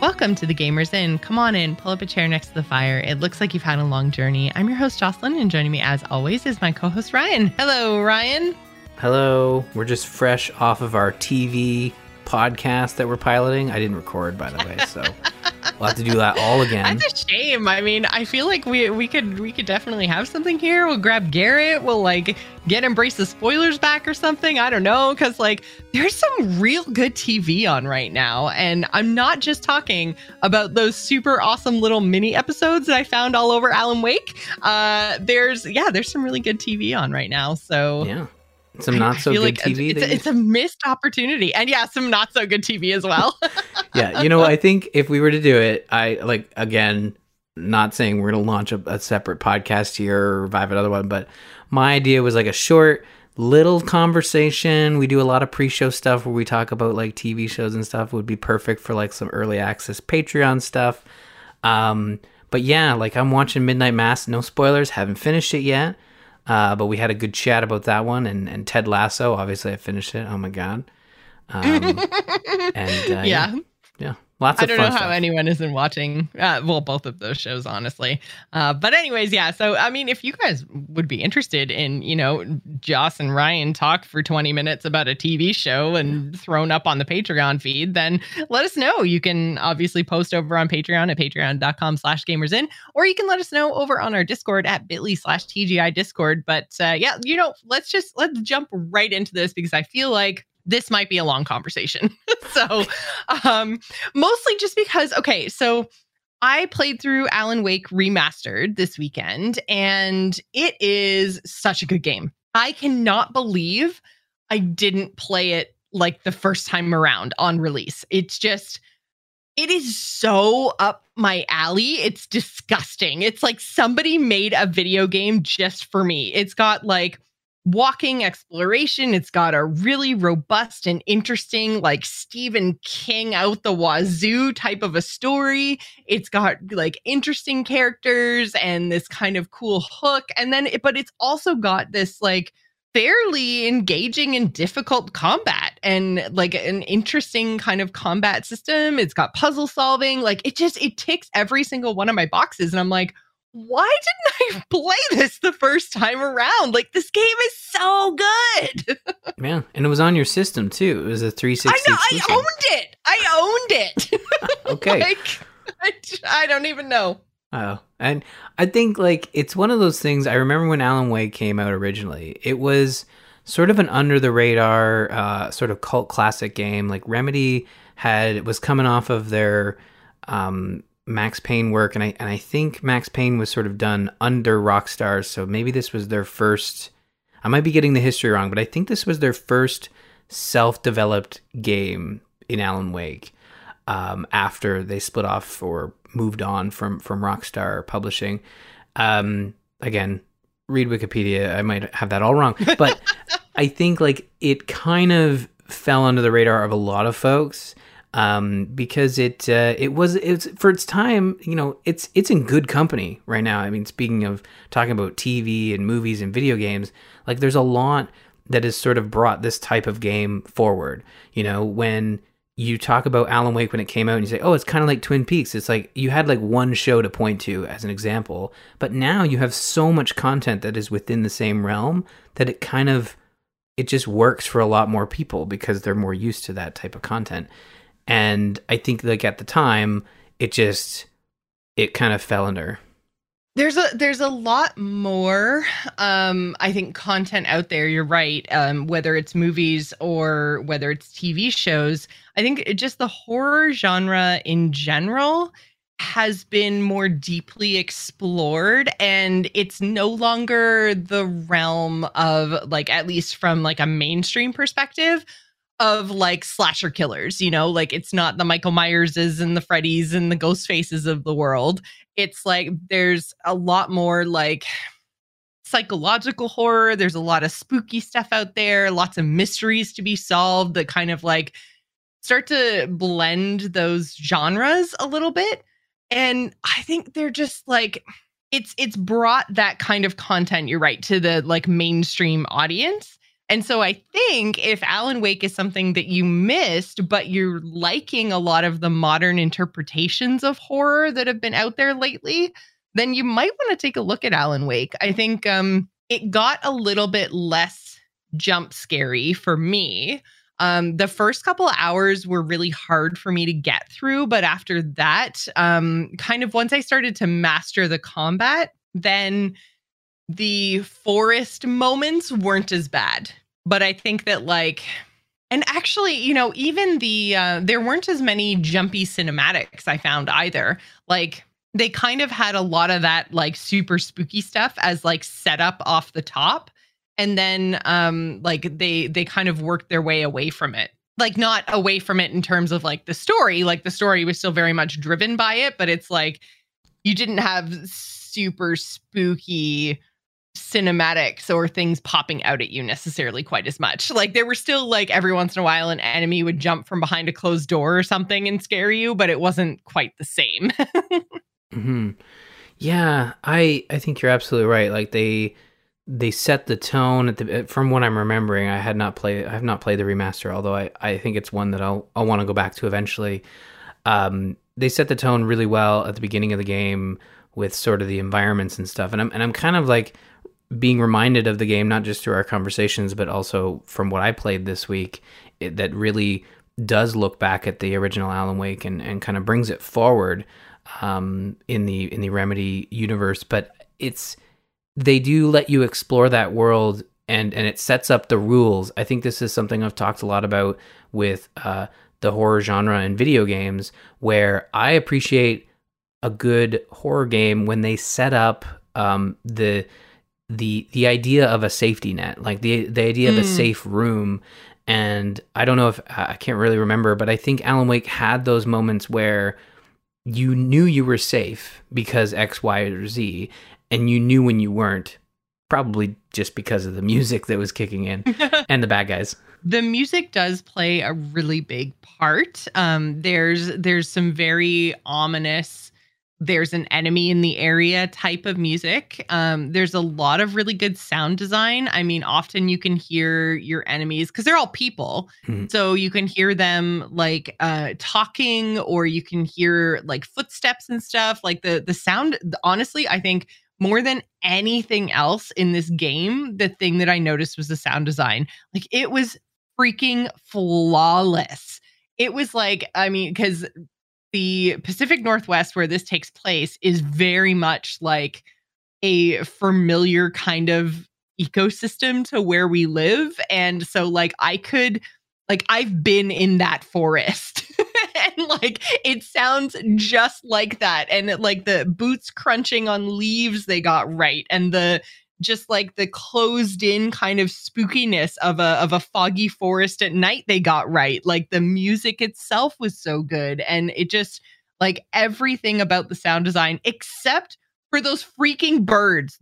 Welcome to the Gamers Inn. Come on in, pull up a chair next to the fire. It looks like you've had a long journey. I'm your host, Jocelyn, and joining me as always is my co-host, Ryan. Hello, Ryan. Hello. We're just fresh off of our TV podcast that we're piloting. I didn't record, by the way, so we'll have to do that all again. That's a shame. I mean, I feel like we could definitely have something here. We'll grab Garrett. We'll like get Embrace the Spoilers back or something. I don't know, because like there's some real good TV on right now, and I'm not just talking about those super awesome little mini episodes that I found all over Alan Wake. There's some really good TV on right now. So yeah. Some not so good TV. It's a missed opportunity. And yeah, some not so good TV as well. Yeah. You know, I think if we were to do it, not saying we're going to launch a separate podcast here or revive another one, but my idea was like a short little conversation. We do a lot of pre-show stuff where we talk about like TV shows and stuff. It would be perfect for like some early access Patreon stuff. But yeah, like I'm watching Midnight Mass. No spoilers. Haven't finished it yet. But we had a good chat about that one and Ted Lasso. Obviously, I finished it. Oh my god! Yeah, lots of fun. I don't know how anyone isn't watching. Both of those shows, honestly. But anyways, yeah. So I mean, if you guys would be interested in, you know, Joss and Ryan talk for 20 minutes about a TV show and thrown up on the Patreon feed, then let us know. You can obviously post over on Patreon at patreon.com/gamersin, or you can let us know over on our Discord at bit.ly/TGI Discord. But let's jump right into this, because I feel like this might be a long conversation. So mostly just because, okay, so I played through Alan Wake Remastered this weekend, and it is such a good game. I cannot believe I didn't play it like the first time around on release. It's just, it is so up my alley. It's disgusting. It's like somebody made a video game just for me. It's got like walking exploration. It's got a really robust and interesting, like Stephen King out the wazoo type of a story. It's got like interesting characters and this kind of cool hook. And then, but it's also got this like fairly engaging and difficult combat and like an interesting kind of combat system. It's got puzzle solving. Like it ticks every single one of my boxes. And I'm like, why didn't I play this the first time around? Like, this game is so good. Yeah, and it was on your system, too. It was a 360. I know, system. I owned it. Okay. Like, I don't even know. Oh, and I think, like, it's one of those things. I remember when Alan Wake came out originally, it was sort of an under-the-radar sort of cult classic game. Like, Remedy was coming off of their Max Payne work, and I think Max Payne was sort of done under Rockstar, so maybe this was their first, I might be getting the history wrong, but I think this was their first self-developed game in Alan Wake after they split off or moved on from Rockstar Publishing. Again, read Wikipedia, I might have that all wrong, but I think like it kind of fell under the radar of a lot of folks. Because it was for its time, you know, it's in good company right now. I mean, speaking of talking about TV and movies and video games, like there's a lot that has sort of brought this type of game forward. You know, when you talk about Alan Wake when it came out and you say, oh, it's kind of like Twin Peaks. It's like you had like one show to point to as an example, but now you have so much content that is within the same realm that it kind of, it just works for a lot more people because they're more used to that type of content. And I think like at the time, it kind of fell under. There's a lot more, I think, content out there. You're right. Whether it's movies or whether it's TV shows, I think just the horror genre in general has been more deeply explored, and it's no longer the realm of, like, at least from like a mainstream perspective, of like slasher killers, you know, like it's not the Michael Myerses and the Freddies and the ghost faces of the world. It's like there's a lot more like psychological horror. There's a lot of spooky stuff out there, lots of mysteries to be solved that kind of like start to blend those genres a little bit. And I think they're just like, it's brought that kind of content, you're right, to the like mainstream audience. And so I think if Alan Wake is something that you missed, but you're liking a lot of the modern interpretations of horror that have been out there lately, then you might want to take a look at Alan Wake. I think it got a little bit less jump scary for me. The first couple of hours were really hard for me to get through. But after that, kind of once I started to master the combat, then the forest moments weren't as bad. But I think that like, and actually, you know, even the there weren't as many jumpy cinematics I found either. Like they kind of had a lot of that like super spooky stuff as like setup off the top. And then like they kind of worked their way away from it, like not away from it in terms of like the story was still very much driven by it. But it's like you didn't have super spooky cinematics or things popping out at you necessarily quite as much. Like there were still like every once in a while an enemy would jump from behind a closed door or something and scare you, but it wasn't quite the same. Mm-hmm. Yeah, I think you're absolutely right. Like they set the tone at the, from what I'm remembering, I have not played the remaster, although I think it's one that I'll want to go back to eventually. They set the tone really well at the beginning of the game with sort of the environments and stuff. And I'm kind of like being reminded of the game, not just through our conversations, but also from what I played this week, that really does look back at the original Alan Wake and kind of brings it forward, in the Remedy universe. But they do let you explore that world, and it sets up the rules. I think this is something I've talked a lot about with the horror genre in video games, where I appreciate a good horror game when they set up the idea of a safety net, like the idea of a safe room. And I don't know if I can't really remember, but I think Alan Wake had those moments where you knew you were safe because X, Y, or Z. And you knew when you weren't, probably just because of the music that was kicking in and the bad guys. The music does play a really big part. There's some very ominous, there's an enemy in the area type of music. There's a lot of really good sound design. I mean, often you can hear your enemies because they're all people. Mm-hmm. So you can hear them like talking, or you can hear like footsteps and stuff. Like the sound, honestly, I think more than anything else in this game, the thing that I noticed was the sound design. Like it was freaking flawless. It was like, I mean, because the Pacific Northwest where this takes place is very much like a familiar kind of ecosystem to where we live. And so like I've been in that forest and like, it sounds just like that. And it, like the boots crunching on leaves they got right. And the, just like the closed in kind of spookiness of a foggy forest at night they got right. Like the music itself was so good. And it just like everything about the sound design, except for those freaking birds,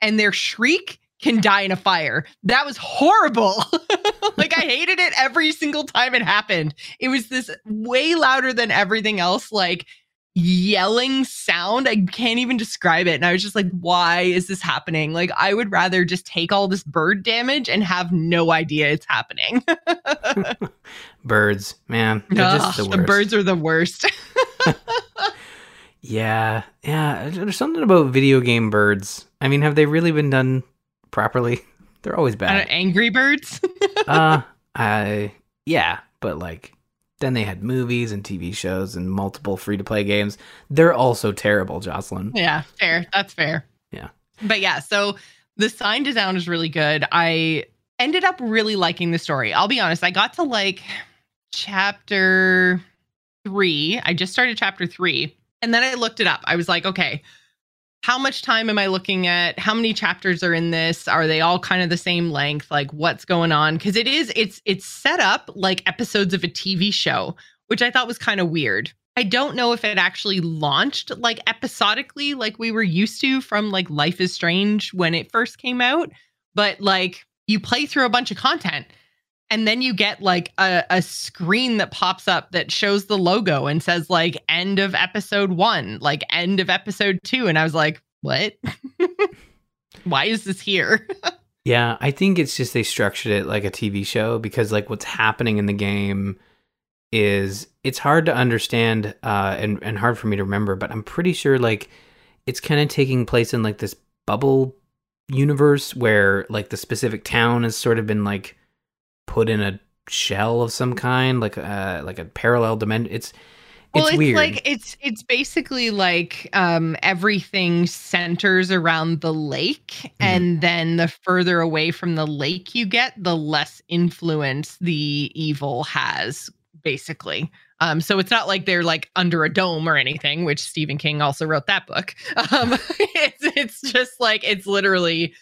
and their shriek can die in a fire. That was horrible. Like I hated it every single time it happened. It was this way louder than everything else. Like yelling sound, I can't even describe it. And I was just like, why is this happening? Like I would rather just take all this bird damage and have no idea it's happening. Birds, man, they're just the worst. The birds are the worst. yeah, there's something about video game birds. I mean, have they really been done properly? They're always bad. Angry Birds. But like then they had movies and TV shows and multiple free-to-play games. They're also terrible, Jocelyn. Yeah, fair. That's fair. Yeah. But yeah, so the sound design is really good. I ended up really liking the story. I'll be honest. I got to like chapter 3. I just started chapter 3. And then I looked it up. I was like, okay, how much time am I looking at? How many chapters are in this? Are they all kind of the same length? Like what's going on? Because it's set up like episodes of a TV show, which I thought was kind of weird. I don't know if it actually launched like episodically like we were used to from like Life is Strange when it first came out. But like you play through a bunch of content and then you get like a screen that pops up that shows the logo and says like end of episode 1, like end of episode 2. And I was like, what? Why is this here? Yeah, I think it's just they structured it like a TV show, because like what's happening in the game is it's hard to understand and hard for me to remember, but I'm pretty sure like it's kind of taking place in like this bubble universe where like the specific town has sort of been like put in a shell of some kind, like a parallel dimension. It's weird. Like it's basically like everything centers around the lake, and then the further away from the lake you get, the less influence the evil has, basically. So it's not like they're like under a dome or anything, which Stephen King also wrote that book. It's just like it's literally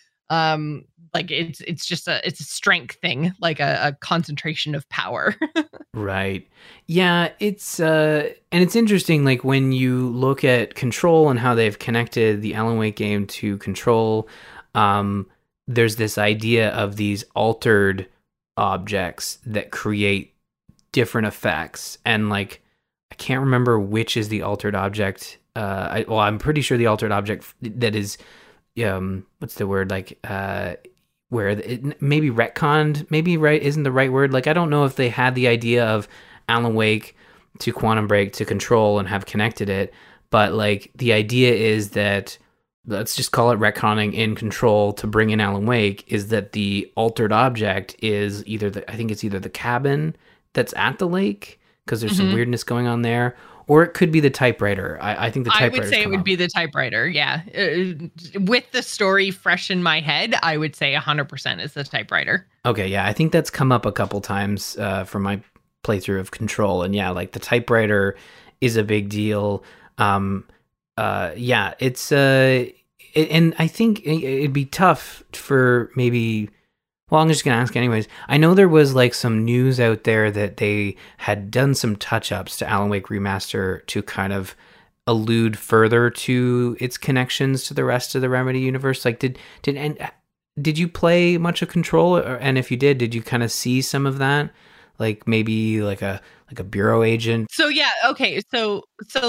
like it's just a strength thing, like a concentration of power. Right. Yeah, it's and it's interesting, like when you look at Control and how they've connected the Alan Wake game to Control, there's this idea of these altered objects that create different effects. And like I can't remember which is the altered object. I'm pretty sure the altered object that is what's the word, like where it maybe retconned, maybe right isn't the right word. Like I don't know if they had the idea of Alan Wake to Quantum Break to Control and have connected it, but like the idea is that, let's just call it retconning in Control to bring in Alan Wake, is that the altered object is either the, I think it's either the cabin that's at the lake, because there's some weirdness going on there, or it could be the typewriter. I think the typewriter. I would say it would be the typewriter, yeah. With the story fresh in my head, I would say 100% is the typewriter. Okay, yeah, I think that's come up a couple times from my playthrough of Control. And yeah, like the typewriter is a big deal. Yeah, it's... and I think it'd be tough for maybe... Well, I'm just going to ask anyways. I know there was like some news out there that they had done some touch-ups to Alan Wake Remaster to kind of allude further to its connections to the rest of the Remedy universe. Like, did you play much of Control? And if you did you kind of see some of that? Like maybe like a bureau agent? So yeah, okay. So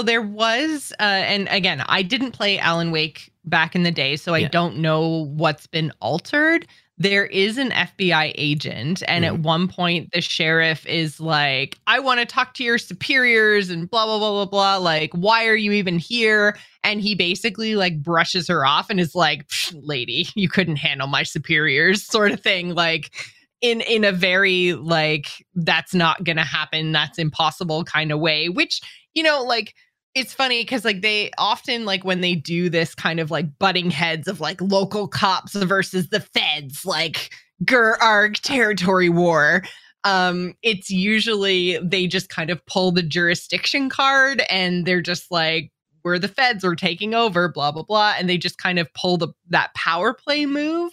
there was, and again, I didn't play Alan Wake back in the day, so I don't know what's been altered. There is an FBI agent, and at one point the sheriff is like, I want to talk to your superiors and blah, blah, blah, blah, blah. Like, why are you even here? And he basically like brushes her off and is like, lady, you couldn't handle my superiors sort of thing. Like in a very like, that's not going to happen, that's impossible kind of way, which, you know, like, it's funny because like they often like when they do this kind of like butting heads of like local cops versus the feds, like arg territory war. It's usually they just kind of pull the jurisdiction card and they're just like, we're the feds, we're taking over, blah, blah, blah. And they just kind of pull that power play move.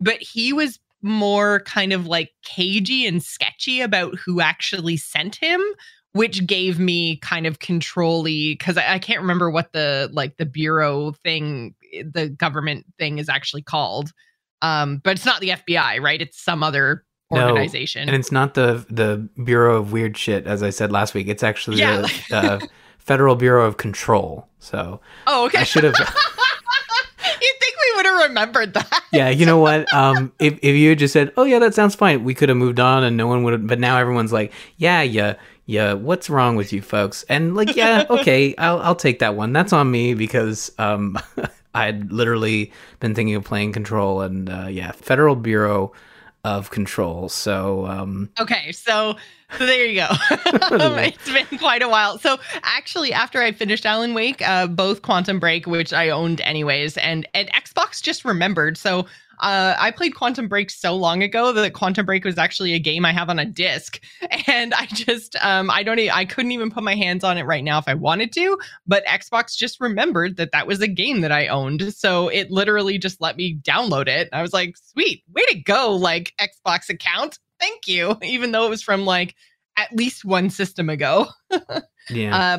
But he was more kind of like cagey and sketchy about who actually sent him, which gave me kind of Control-y, because I can't remember what the bureau thing, the government thing is actually called. But it's not the FBI, right? It's some other organization. No, and it's not the Bureau of Weird Shit, as I said last week. It's actually the Federal Bureau of Control. So okay. I should have... You'd think we would have remembered that. Yeah, you know what? If you had just said, oh yeah, that sounds fine, we could have moved on and no one would have... But now everyone's like, yeah, what's wrong with you folks? And like, yeah, okay, I'll take that one. That's on me, because I'd literally been thinking of playing Control and Federal Bureau of Control. So okay, so there you go. It's been quite a while. So actually, after I finished Alan Wake, both Quantum Break, which I owned anyways, and Xbox just remembered. So I played Quantum Break so long ago that Quantum Break was actually a game I have on a disc, and I just I couldn't even put my hands on it right now if I wanted to, but Xbox just remembered that was a game that I owned, so it literally just let me download it. I was like, sweet, way to go, like Xbox account, thank you, even though it was from like at least one system ago. But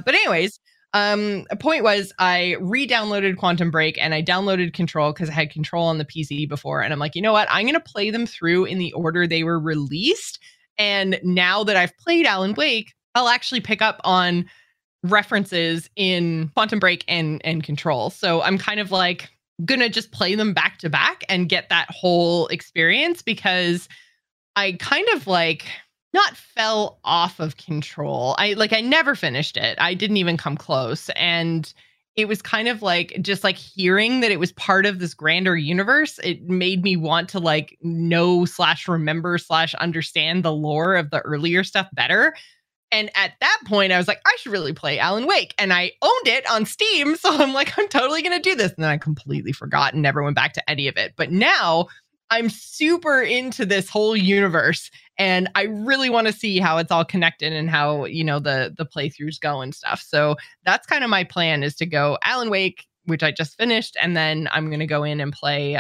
anyways, a point was I re-downloaded Quantum Break and I downloaded Control because I had Control on the PC before. And I'm like, you know what? I'm going to play them through in the order they were released. And now that I've played Alan Wake, I'll actually pick up on references in Quantum Break and Control. So I'm kind of like, going to just play them back to back and get that whole experience, because I kind of like not fell off of Control. I never finished it. I didn't even come close. And it was kind of like just like hearing that it was part of this grander universe. It made me want to like know / remember / understand the lore of the earlier stuff better. And at that point, I was like, I should really play Alan Wake. And I owned it on Steam. So I'm like, I'm totally going to do this. And then I completely forgot and never went back to any of it. But now I'm super into this whole universe. And I really want to see how it's all connected and how, you know, the playthroughs go and stuff. So that's kind of my plan, is to go Alan Wake, which I just finished. And then I'm going to go in and play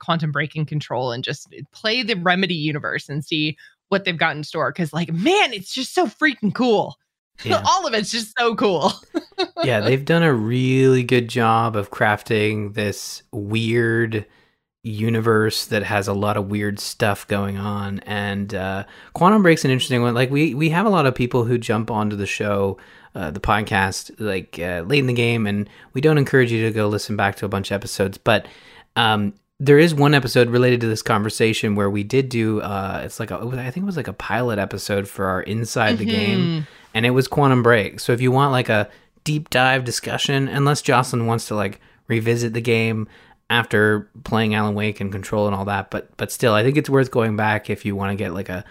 Quantum Break and Control and just play the Remedy universe and see what they've got in store. Because like, man, it's just so freaking cool. Yeah. All of it's just so cool. Yeah, they've done a really good job of crafting this weird universe that has a lot of weird stuff going on. And Quantum Break's an interesting one. Like we have a lot of people who jump onto the show, the podcast, like late in the game, and we don't encourage you to go listen back to a bunch of episodes, but there is one episode related to this conversation where we did do I think it was like a pilot episode for our Inside the Game, and it was Quantum Break. So if you want like a deep dive discussion, unless Jocelyn wants to like revisit the game after playing Alan Wake and Control and all that, but still, I think it's worth going back if you want to get like a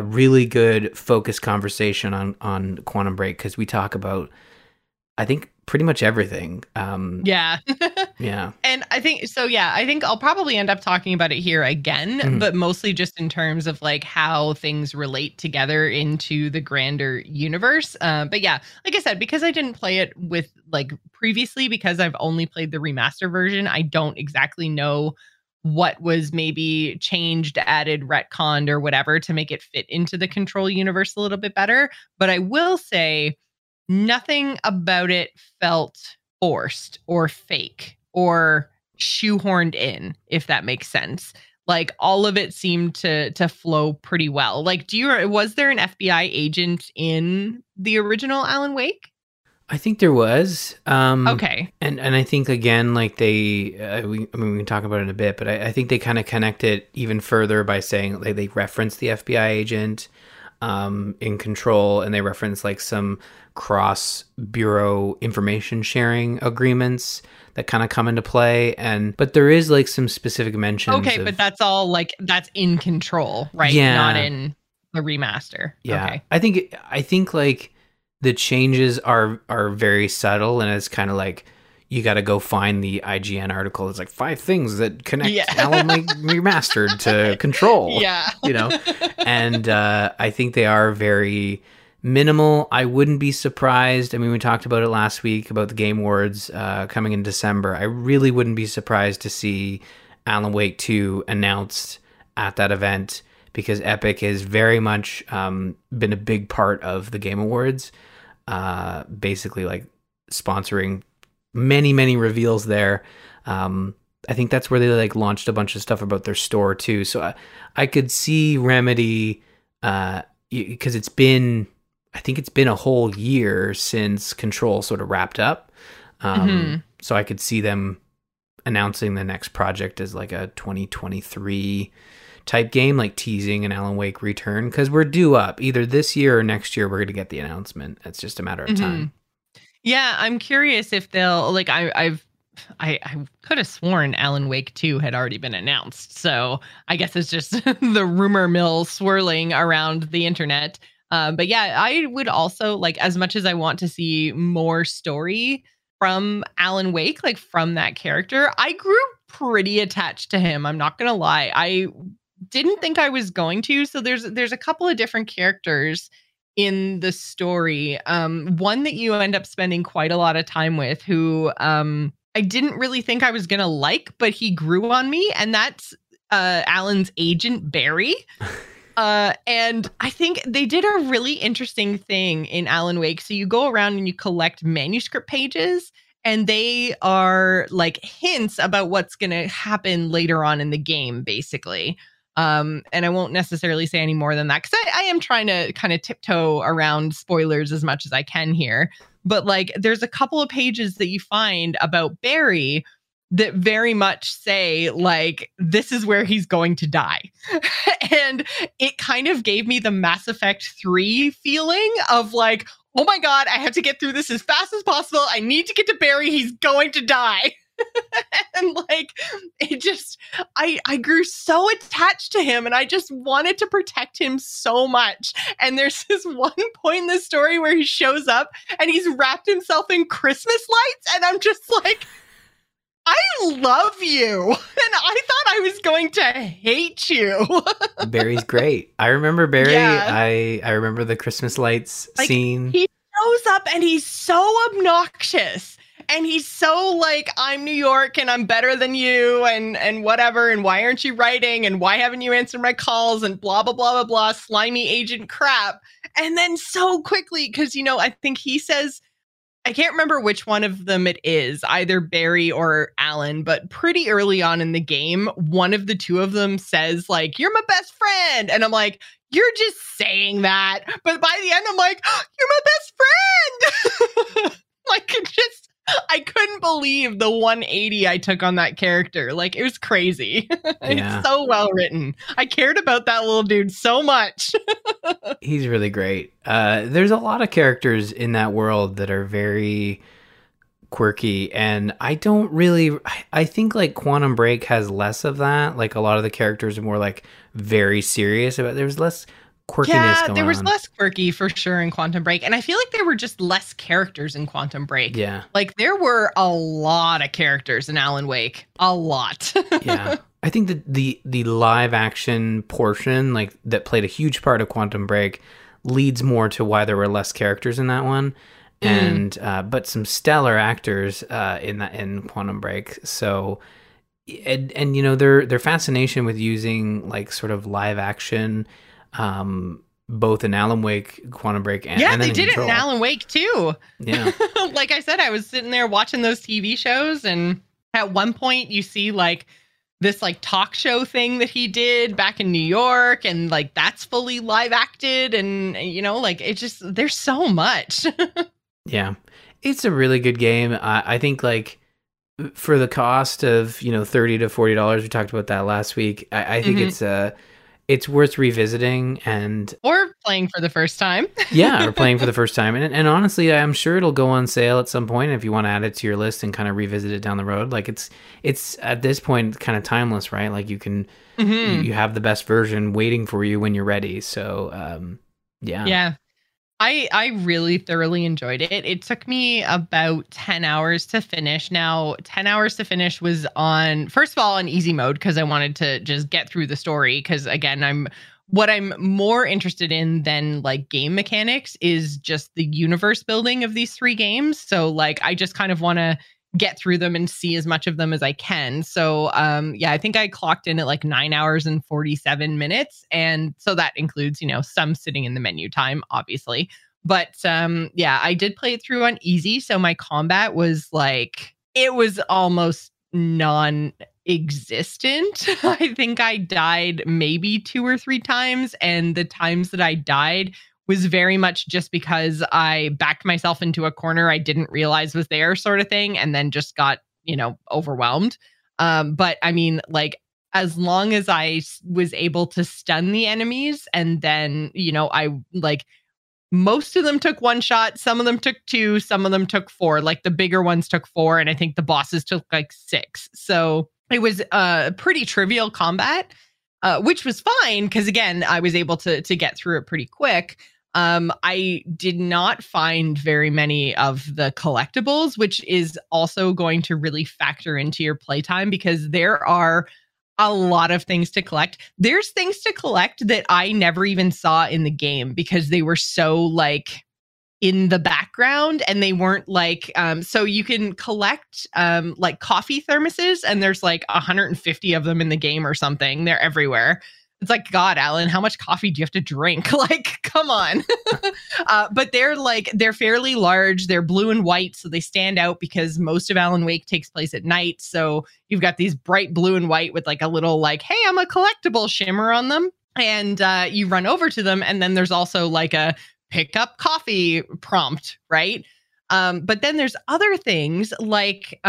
really good focused conversation on Quantum Break, because we talk about, I think, pretty much everything. Yeah. Yeah. And I think so. Yeah, I think I'll probably end up talking about it here again, but mostly just in terms of like how things relate together into the grander universe. But yeah, like I said, because I didn't play it with like previously, because I've only played the remaster version, I don't exactly know what was maybe changed, added, retconned, or whatever to make it fit into the Control universe a little bit better. But I will say nothing about it felt forced or fake or shoehorned in, if that makes sense. Like all of it seemed to flow pretty well. Like, was there an FBI agent in the original Alan Wake? I think there was. Okay. And I think, again, like we can talk about it in a bit, but I think they kind of connect it even further by saying they reference the FBI agent in Control, and they reference like some cross bureau information sharing agreements that kind of come into play. But there is like some specific mentions. Okay. But that's all like, that's in Control, right? Yeah. Not in the remaster. Yeah. Okay. I think like, the changes are very subtle, and it's kind of like you got to go find the IGN article that's like 5 things that connect Alan Wake Remastered to Control. Yeah, you know, and I think they are very minimal. I wouldn't be surprised. I mean, we talked about it last week about the Game Awards coming in December. I really wouldn't be surprised to see Alan Wake 2 announced at that event, because Epic has very much been a big part of the Game Awards, basically like sponsoring many, many reveals there. I think that's where they like launched a bunch of stuff about their store too. So I could see Remedy, because it's been a whole year since Control sort of wrapped up. So I could see them announcing the next project as like a 2023 type game, like teasing an Alan Wake return, because we're due up either this year or next year. We're going to get the announcement. It's just a matter of time. Yeah, I'm curious if they'll like. I could have sworn Alan Wake 2 had already been announced, so I guess it's just the rumor mill swirling around the internet. But yeah, I would also like, as much as I want to see more story from Alan Wake, like from that character, I grew pretty attached to him. I'm not going to lie. I didn't think I was going to. So there's a couple of different characters in the story. One that you end up spending quite a lot of time with, who I didn't really think I was going to like, but he grew on me. And that's Alan's agent, Barry. And I think they did a really interesting thing in Alan Wake. So you go around and you collect manuscript pages, and they are like hints about what's going to happen later on in the game, basically. And I won't necessarily say any more than that, because I am trying to kind of tiptoe around spoilers as much as I can here. But like, there's a couple of pages that you find about Barry that very much say, like, this is where he's going to die. And it kind of gave me the Mass Effect 3 feeling of like, oh my God, I have to get through this as fast as possible. I need to get to Barry. He's going to die. And like, it just, I grew so attached to him and I just wanted to protect him so much. And there's this one point in the story where he shows up and he's wrapped himself in Christmas lights. And I'm just like, I love you. And I thought I was going to hate you. Barry's great. I remember Barry. Yeah. I remember the Christmas lights scene. He shows up and he's so obnoxious. And he's so like, I'm New York and I'm better than you and whatever. And why aren't you writing? And why haven't you answered my calls? And blah, blah, blah, blah, blah. Slimy agent crap. And then so quickly, because, you know, I think he says, I can't remember which one of them it is, either Barry or Alan, but pretty early on in the game, one of the two of them says, like, you're my best friend. And I'm like, you're just saying that. But by the end, I'm like, oh, you're my best friend. Like, it just, I couldn't believe the 180 I took on that character. Like, it was crazy. Yeah. It's so well written. I cared about that little dude so much. He's really great. There's a lot of characters in that world that are very quirky. And I don't really, I think like Quantum Break has less of that. Like a lot of the characters are more like very serious about, there's less quirkiness going on. Yeah, there was less quirky for sure in Quantum Break. And I feel like there were just less characters in Quantum Break. Yeah. Like there were a lot of characters in Alan Wake. A lot. Yeah. I think that the live action portion, like that played a huge part of Quantum Break, leads more to why there were less characters in that one. And, but some stellar actors in Quantum Break. So, and you know, their fascination with using like sort of live action both in Alan Wake, Quantum Break, and yeah, and then they did it in Alan Wake too. Yeah, like I said, I was sitting there watching those TV shows, and at one point you see like this like talk show thing that he did back in New York, and like that's fully live acted, and you know, like it just, there's so much. Yeah, it's a really good game. I think like for the cost of, you know, $30 to $40, we talked about that last week. I think it's a it's worth revisiting and... Or playing for the first time. Yeah, or playing for the first time. And honestly, I'm sure it'll go on sale at some point if you want to add it to your list and kind of revisit it down the road. Like, it's at this point, kind of timeless, right? Like, you can... Mm-hmm. You have the best version waiting for you when you're ready. So, yeah. Yeah. I really thoroughly enjoyed it. It took me about 10 hours to finish. Now, 10 hours to finish was on, first of all, on easy mode, because I wanted to just get through the story. Because again, what I'm more interested in than like game mechanics is just the universe building of these three games. So like, I just kind of want to get through them and see as much of them as I can. So yeah, I think I clocked in at like 9 hours and 47 minutes. And so that includes, you know, some sitting in the menu time, obviously. But yeah, I did play it through on easy. So my combat was like, it was almost non-existent. I think I died maybe 2 or 3 times. And the times that I died was very much just because I backed myself into a corner I didn't realize was there, sort of thing, and then just got, you know, overwhelmed. But I mean, like, as long as I was able to stun the enemies, and then, you know, I like, most of them took 1 shot, some of them took 2, some of them took 4, like the bigger ones took 4, and I think the bosses took like 6. So it was pretty trivial combat, which was fine, because again, I was able to get through it pretty quick. I did not find very many of the collectibles, which is also going to really factor into your playtime, because there are a lot of things to collect. There's things to collect that I never even saw in the game because they were so like in the background, and they weren't like, so you can collect like coffee thermoses, and there's like 150 of them in the game or something. They're everywhere. It's like, God, Alan, how much coffee do you have to drink? Like, come on. But they're like, they're fairly large. They're blue and white, so they stand out because most of Alan Wake takes place at night. So you've got these bright blue and white with like a little like, hey, I'm a collectible shimmer on them. And you run over to them. And then there's also like a pick up coffee prompt, right? But then there's other things like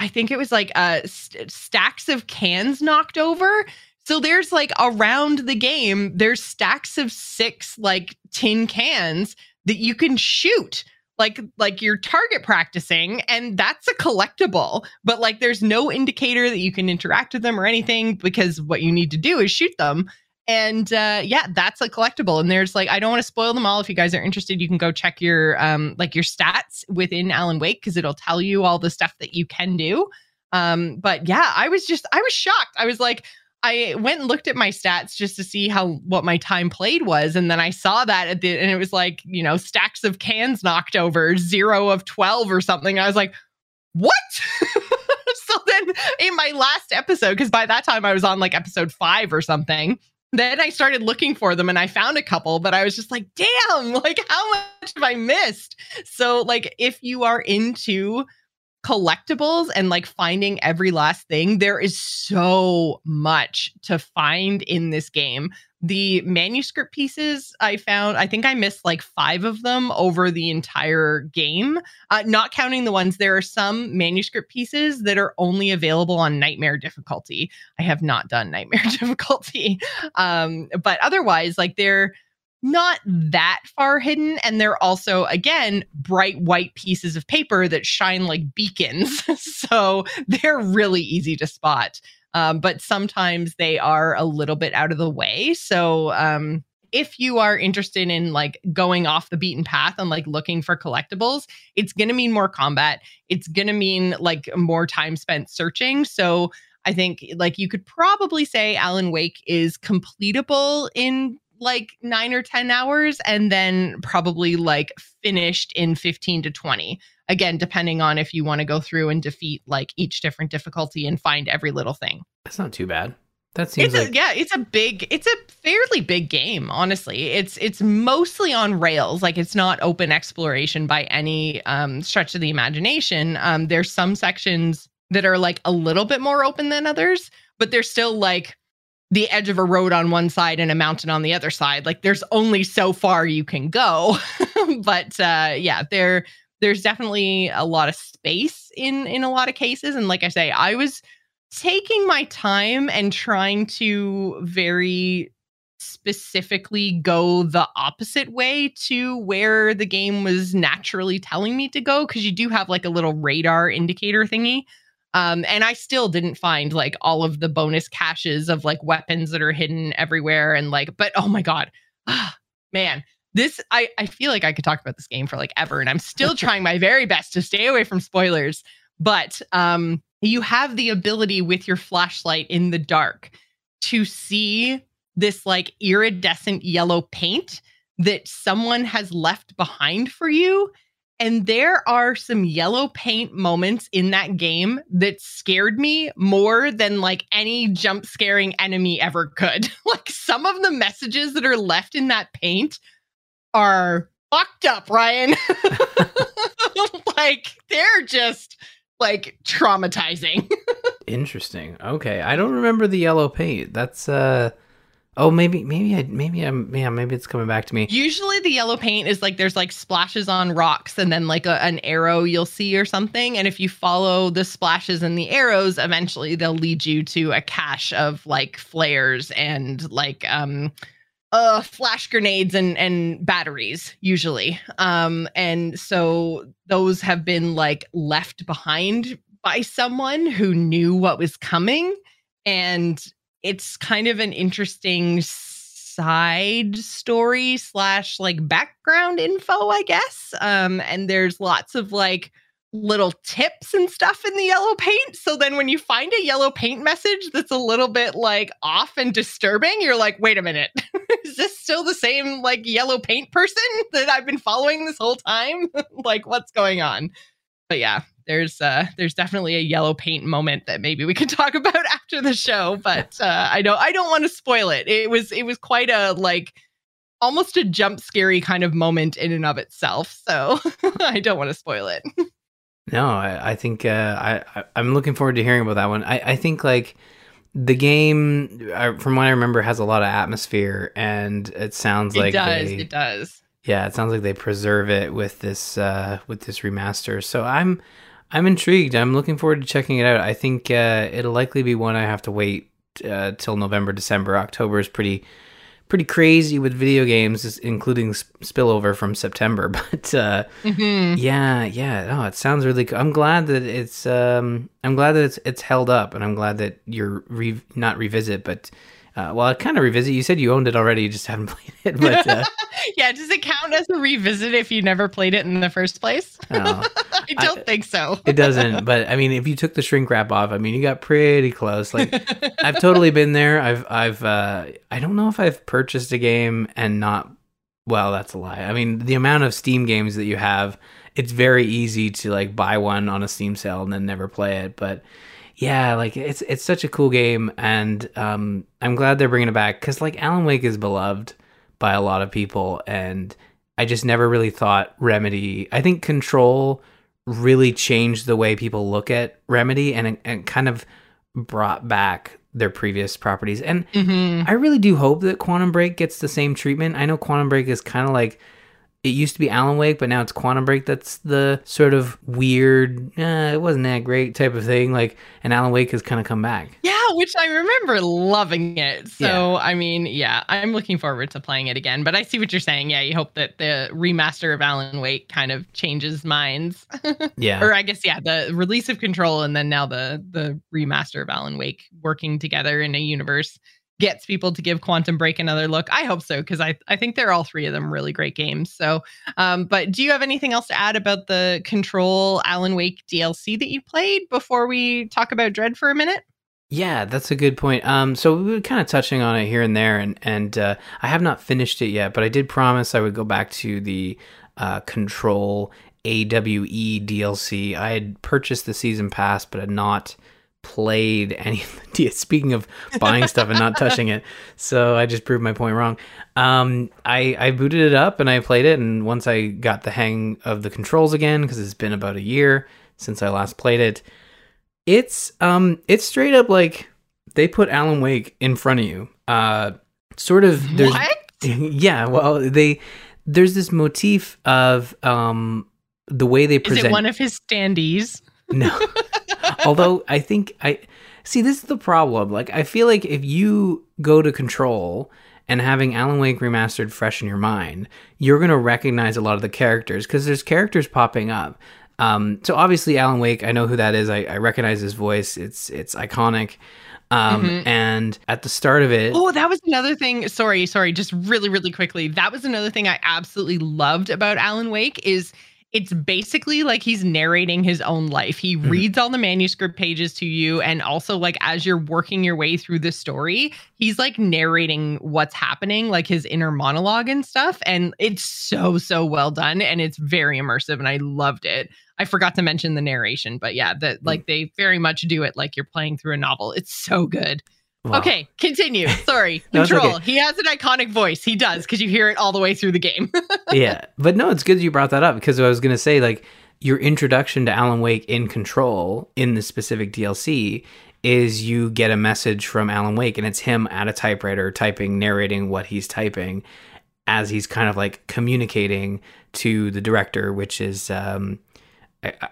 I think it was like stacks of cans knocked over. So there's like around the game, there's stacks of 6 like tin cans that you can shoot like you're target practicing, and that's a collectible, but like there's no indicator that you can interact with them or anything, because what you need to do is shoot them. And yeah, that's a collectible. And there's like, I don't want to spoil them all. If you guys are interested, you can go check your like your stats within Alan Wake, because it'll tell you all the stuff that you can do. But yeah, I was shocked. I was like, I went and looked at my stats just to see what my time played was. And then I saw that and it was like, you know, stacks of cans knocked over, 0 of 12 or something. I was like, what? So then in my last episode, because by that time I was on like episode 5 or something, then I started looking for them and I found a couple, but I was just like, damn, like how much have I missed? So like, if you are into collectibles and like finding every last thing, there is so much to find in this game. The manuscript pieces I found, I think I missed like 5 of them over the entire game, not counting the ones. There are some manuscript pieces that are only available on nightmare difficulty. I have not done nightmare difficulty, but otherwise like they're not that far hidden. And they're also, again, bright white pieces of paper that shine like beacons. So they're really easy to spot. But sometimes they are a little bit out of the way. So if you are interested in like going off the beaten path and like looking for collectibles, it's going to mean more combat. It's going to mean like more time spent searching. So I think like you could probably say Alan Wake is completable in like 9 or 10 hours, and then probably like finished in 15 to 20. Again, depending on if you want to go through and defeat like each different difficulty and find every little thing. That's not too bad. That seems like... yeah, it's a fairly big game, honestly. It's mostly on rails. Like it's not open exploration by any stretch of the imagination. There's some sections that are like a little bit more open than others, but they're still like the edge of a road on one side and a mountain on the other side. Like there's only so far you can go. But yeah, there's definitely a lot of space in a lot of cases. And like I say, I was taking my time and trying to very specifically go the opposite way to where the game was naturally telling me to go, because you do have like a little radar indicator thingy. And I still didn't find like all of the bonus caches of like weapons that are hidden everywhere. And like, but oh my God, man, this, I feel like I could talk about this game for like ever. And I'm still trying my very best to stay away from spoilers. But you have the ability with your flashlight in the dark to see this like iridescent yellow paint that someone has left behind for you. And there are some yellow paint moments in that game that scared me more than like any jump scaring enemy ever could. Like some of the messages that are left in that paint are fucked up, Ryan. Like they're just like traumatizing. Interesting. Okay. I don't remember the yellow paint. That's oh, maybe it's coming back to me. Usually the yellow paint is like, there's like splashes on rocks and then like an arrow you'll see or something. And if you follow the splashes and the arrows, eventually they'll lead you to a cache of like flares and like, flash grenades and batteries usually. And so those have been like left behind by someone who knew what was coming. And it's kind of an interesting side story / like background info, I guess. And there's lots of like little tips and stuff in the yellow paint. So then when you find a yellow paint message that's a little bit like off and disturbing, you're like, wait a minute, is this still the same like yellow paint person that I've been following this whole time? Like what's going on? But yeah. There's definitely a yellow paint moment that maybe we could talk about after the show, but I don't want to spoil it. It was quite a like almost a jump scary kind of moment in and of itself. So I don't want to spoil it. No, I think I'm looking forward to hearing about that one. I think like the game, from what I remember, has a lot of atmosphere, and it sounds like it does. Yeah, it sounds like they preserve it with this remaster. So I'm I'm intrigued. I'm looking forward to checking it out. I think it'll likely be one I have to wait till November, December. October is pretty crazy with video games, including spillover from September. But yeah, no, it sounds really cool. I'm glad that it's it's held up, and I'm glad that you're well, it kind of revisit. You said you owned it already, you just haven't played it. But, yeah, does it count as a revisit if you never played it in the first place? Oh, I don't think so. It doesn't. But I mean, if you took the shrink wrap off, I mean, you got pretty close. Like, I've totally been there. I've I don't know if I've purchased a game and not. Well, that's a lie. I mean, the amount of Steam games that you have, it's very easy to like buy one on a Steam sale and then never play it. But yeah, like it's such a cool game, and I'm glad they're bringing it back, because like Alan Wake is beloved by a lot of people, and I just never really thought Remedy. I think Control really changed the way people look at Remedy, and kind of brought back their previous properties. And I really do hope that Quantum Break gets the same treatment. I know Quantum Break is kind of like, it used to be Alan Wake, but now it's Quantum Break. That's the sort of weird, it wasn't that great type of thing. Like, and Alan Wake has kind of come back. Yeah, which I remember loving it. So, yeah. I mean, yeah, I'm looking forward to playing it again. But I see what you're saying. Yeah, you hope that the remaster of Alan Wake kind of changes minds. Yeah. Or I guess, yeah, the release of Control and then now the remaster of Alan Wake working together in a universe gets people to give Quantum Break another look. I hope so, because I think they're all three of them really great games. So, but do you have anything else to add about the Control Alan Wake DLC that you played before we talk about Dread for a minute? Yeah, that's a good point. So we were kind of touching on it here and there, and I have not finished it yet, but I did promise I would go back to the Control AWE DLC. I had purchased the season pass, but had not played any of the DLC. Speaking of buying stuff and not touching it, so I just proved my point wrong. I booted it up and I played it, and once I got the hang of the controls again, because it's been about a year since I last played it, it's straight up like they put Alan Wake in front of you. Sort of. What? Yeah. Well, there's this motif of the way they present. Is it one of his standees? No. Although I think this is the problem. Like, I feel like if you go to Control and having Alan Wake Remastered fresh in your mind, you're going to recognize a lot of the characters, because there's characters popping up. So obviously Alan Wake, I know who that is. I recognize his voice. It's iconic. And at the start of it, oh, that was another thing. Sorry. Just really, really quickly. That was another thing I absolutely loved about Alan Wake is, it's basically like he's narrating his own life. He reads all the manuscript pages to you. And also, like, as you're working your way through the story, he's like narrating what's happening, like his inner monologue and stuff. And it's so well done. And it's very immersive. And I loved it. I forgot to mention the narration, but yeah, that like they very much do it like you're playing through a novel. It's so good. Wow. Okay, continue. Sorry. No, Control. Okay. He has an iconic voice. He does, because you hear it all the way through the game. Yeah. But no, it's good that you brought that up, because I was going to say, like, your introduction to Alan Wake in Control in the specific DLC is you get a message from Alan Wake, and it's him at a typewriter typing, narrating what he's typing as he's kind of like communicating to the director, which is, I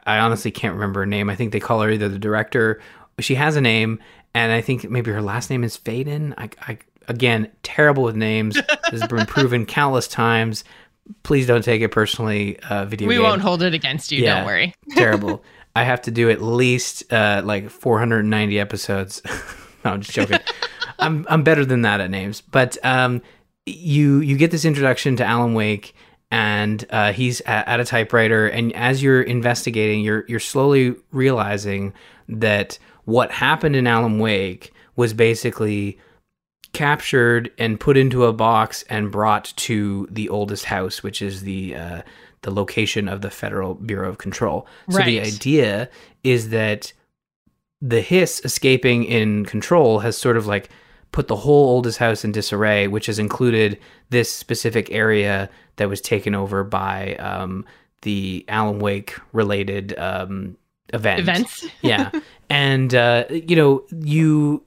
honestly can't remember her name. I think they call her either the director. She has a name. And I think maybe her last name is Faden. I again, terrible with names. This has been proven countless times. Please don't take it personally. We won't hold it against you. Yeah, don't worry. Terrible. I have to do at least like 490 episodes. No, I'm just joking. I'm better than that at names. But you get this introduction to Alan Wake, and he's at a typewriter. And as you're investigating, you're slowly realizing that what happened in Alan Wake was basically captured and put into a box and brought to the oldest house, which is the location of the Federal Bureau of Control. Right. So the idea is that the hiss escaping in Control has sort of like put the whole oldest house in disarray, which has included this specific area that was taken over by the Alan Wake related events. Yeah. And as you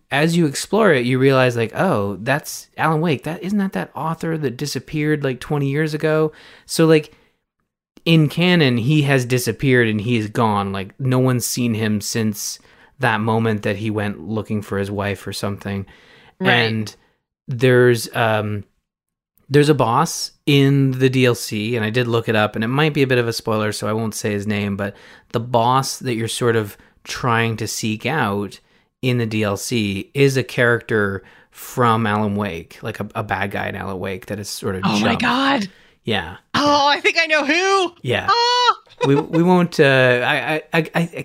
explore it, you realize, like, oh, that's Alan Wake. That isn't that author that disappeared like 20 years ago. So like in canon, he has disappeared and he is gone. Like, no one's seen him since that moment that he went looking for his wife or something. Right. And there's a boss in the DLC, and I did look it up, and it might be a bit of a spoiler, so I won't say his name, but the boss that you're sort of trying to seek out in the DLC is a character from Alan Wake, like a bad guy in Alan Wake that is sort of jumped. My God. Yeah. Oh, I think I know who. Yeah. Ah! we won't. I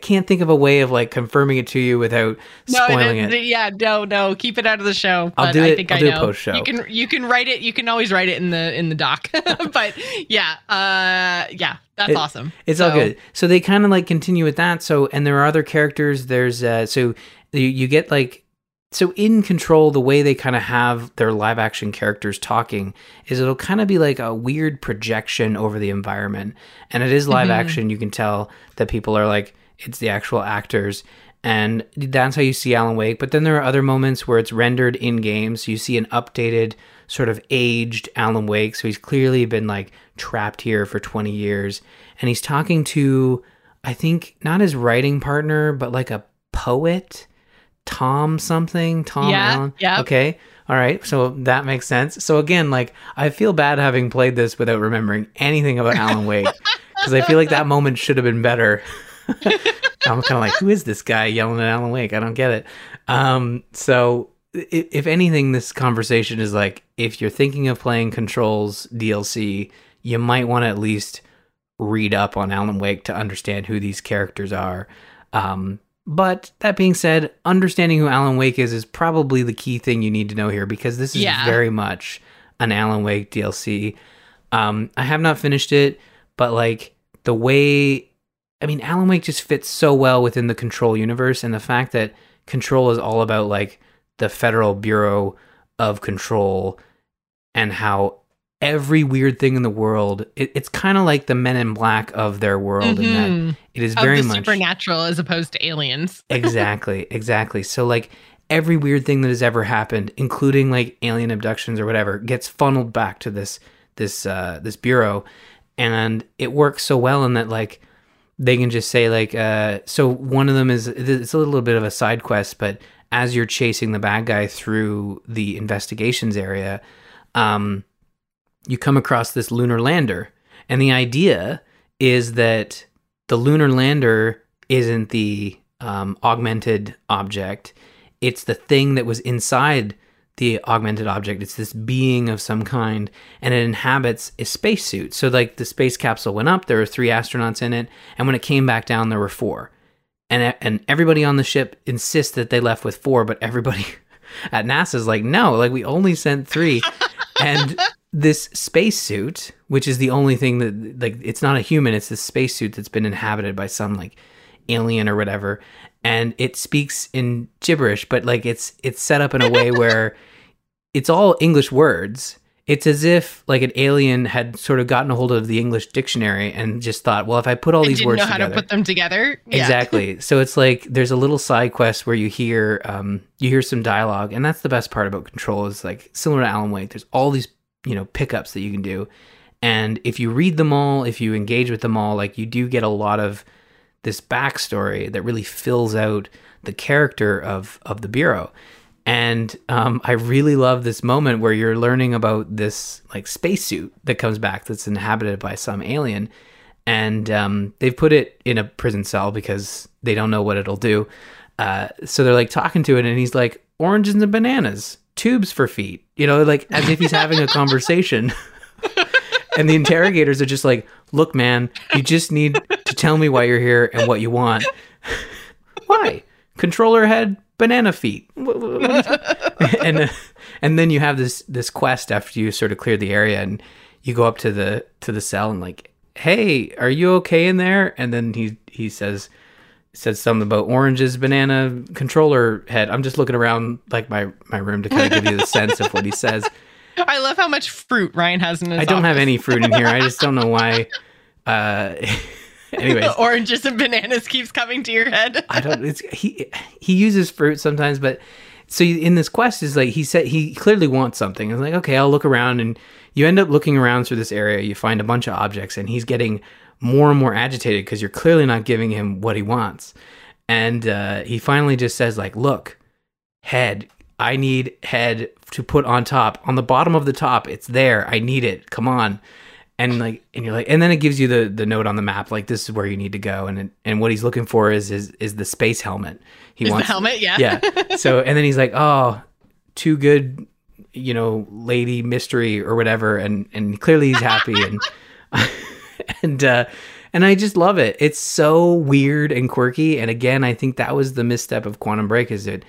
can't think of a way of like confirming it to you without spoiling it. Yeah. No. Keep it out of the show. But I'll do it. I think I'll do it post show. You can write it. You can always write it in the doc. But yeah. Yeah. That's awesome. It's all good. So they kind of like continue with that. So, and there are other characters. There's so you get like. So in Control, the way they kind of have their live action characters talking is it'll kind of be like a weird projection over the environment. And it is live action. You can tell that people are like, it's the actual actors. And that's how you see Alan Wake. But then there are other moments where it's rendered in game. So you see an updated sort of aged Alan Wake. So he's clearly been like trapped here for 20 years. And he's talking to, I think, not his writing partner, but like a poet. Tom Allen. Yeah. Okay. All right. So that makes sense. So again, like I feel bad having played this without remembering anything about Alan Wake because I feel like that moment should have been better. I'm kind of like, who is this guy yelling at Alan Wake? I don't get it. So if anything, this conversation is like, if you're thinking of playing Control's DLC, you might want to at least read up on Alan Wake to understand who these characters are. But that being said, understanding who Alan Wake is probably the key thing you need to know here because this is very much an Alan Wake DLC. I have not finished it, but like the way, I mean, Alan Wake just fits so well within the Control universe, and the fact that Control is all about like the Federal Bureau of Control and how every weird thing in the world, it's kind of like the Men in Black of their world, in that it is very much supernatural as opposed to aliens. exactly. So like every weird thing that has ever happened, including like alien abductions or whatever, gets funneled back to this bureau, and it works so well in that like they can just say like so one of them is, it's a little bit of a side quest, but as you're chasing the bad guy through the investigations area, you come across this lunar lander. And the idea is that the lunar lander isn't the augmented object. It's the thing that was inside the augmented object. It's this being of some kind, and it inhabits a spacesuit. So like the space capsule went up, there were 3 astronauts in it. And when it came back down, there were 4. And everybody on the ship insists that they left with 4, but everybody at NASA's like, no, like we only sent 3. And this spacesuit, which is the only thing that, like, it's not a human, it's this spacesuit that's been inhabited by some, like, alien or whatever, and it speaks in gibberish, but, like, it's set up in a way where it's all English words. It's as if, like, an alien had sort of gotten a hold of the English dictionary and just thought, well, if I put all these words together... I didn't know how to put them together. Yeah. Exactly. So it's like, there's a little side quest where you hear some dialogue, and that's the best part about Control is, like, similar to Alan Wake, there's all these pickups that you can do. And if you read them all, if you engage with them all, like you do get a lot of this backstory that really fills out the character of the Bureau. And I really love this moment where you're learning about this like spacesuit that comes back that's inhabited by some alien. And they've put it in a prison cell because they don't know what it'll do. So they're like talking to it, and he's like, oranges and bananas. Tubes for feet, like as if he's having a conversation. And the interrogators are just like, look, man, you just need to tell me why you're here and what you want. Why? Controller head, banana feet. And then you have this quest after you sort of clear the area, and you go up to the cell and like, hey, are you okay in there? And then he said something about oranges, banana, controller head. I'm just looking around like my room to kind of give you the sense of what he says. I love how much fruit Ryan has in his office. I don't have any fruit in here. I just don't know why. Anyways. Oranges and bananas keeps coming to your head. He uses fruit sometimes, but so in this quest is like, he said he clearly wants something. I was like, okay, I'll look around, and you end up looking around through this area. You find a bunch of objects, and he's getting more and more agitated because you're clearly not giving him what he wants. And he finally just says, like, look, head, I need head to put on top, on the bottom of the top. It's there. I need it. Come on. And like, and you're like, and then it gives you the note on the map, like, this is where you need to go. And what he's looking for is the space helmet. He wants the helmet. Yeah. Yeah. So, and then he's like, oh, too good, you know, lady mystery or whatever. And clearly he's happy. And, and I just love it. It's so weird and quirky. And again, I think that was the misstep of Quantum Break, is that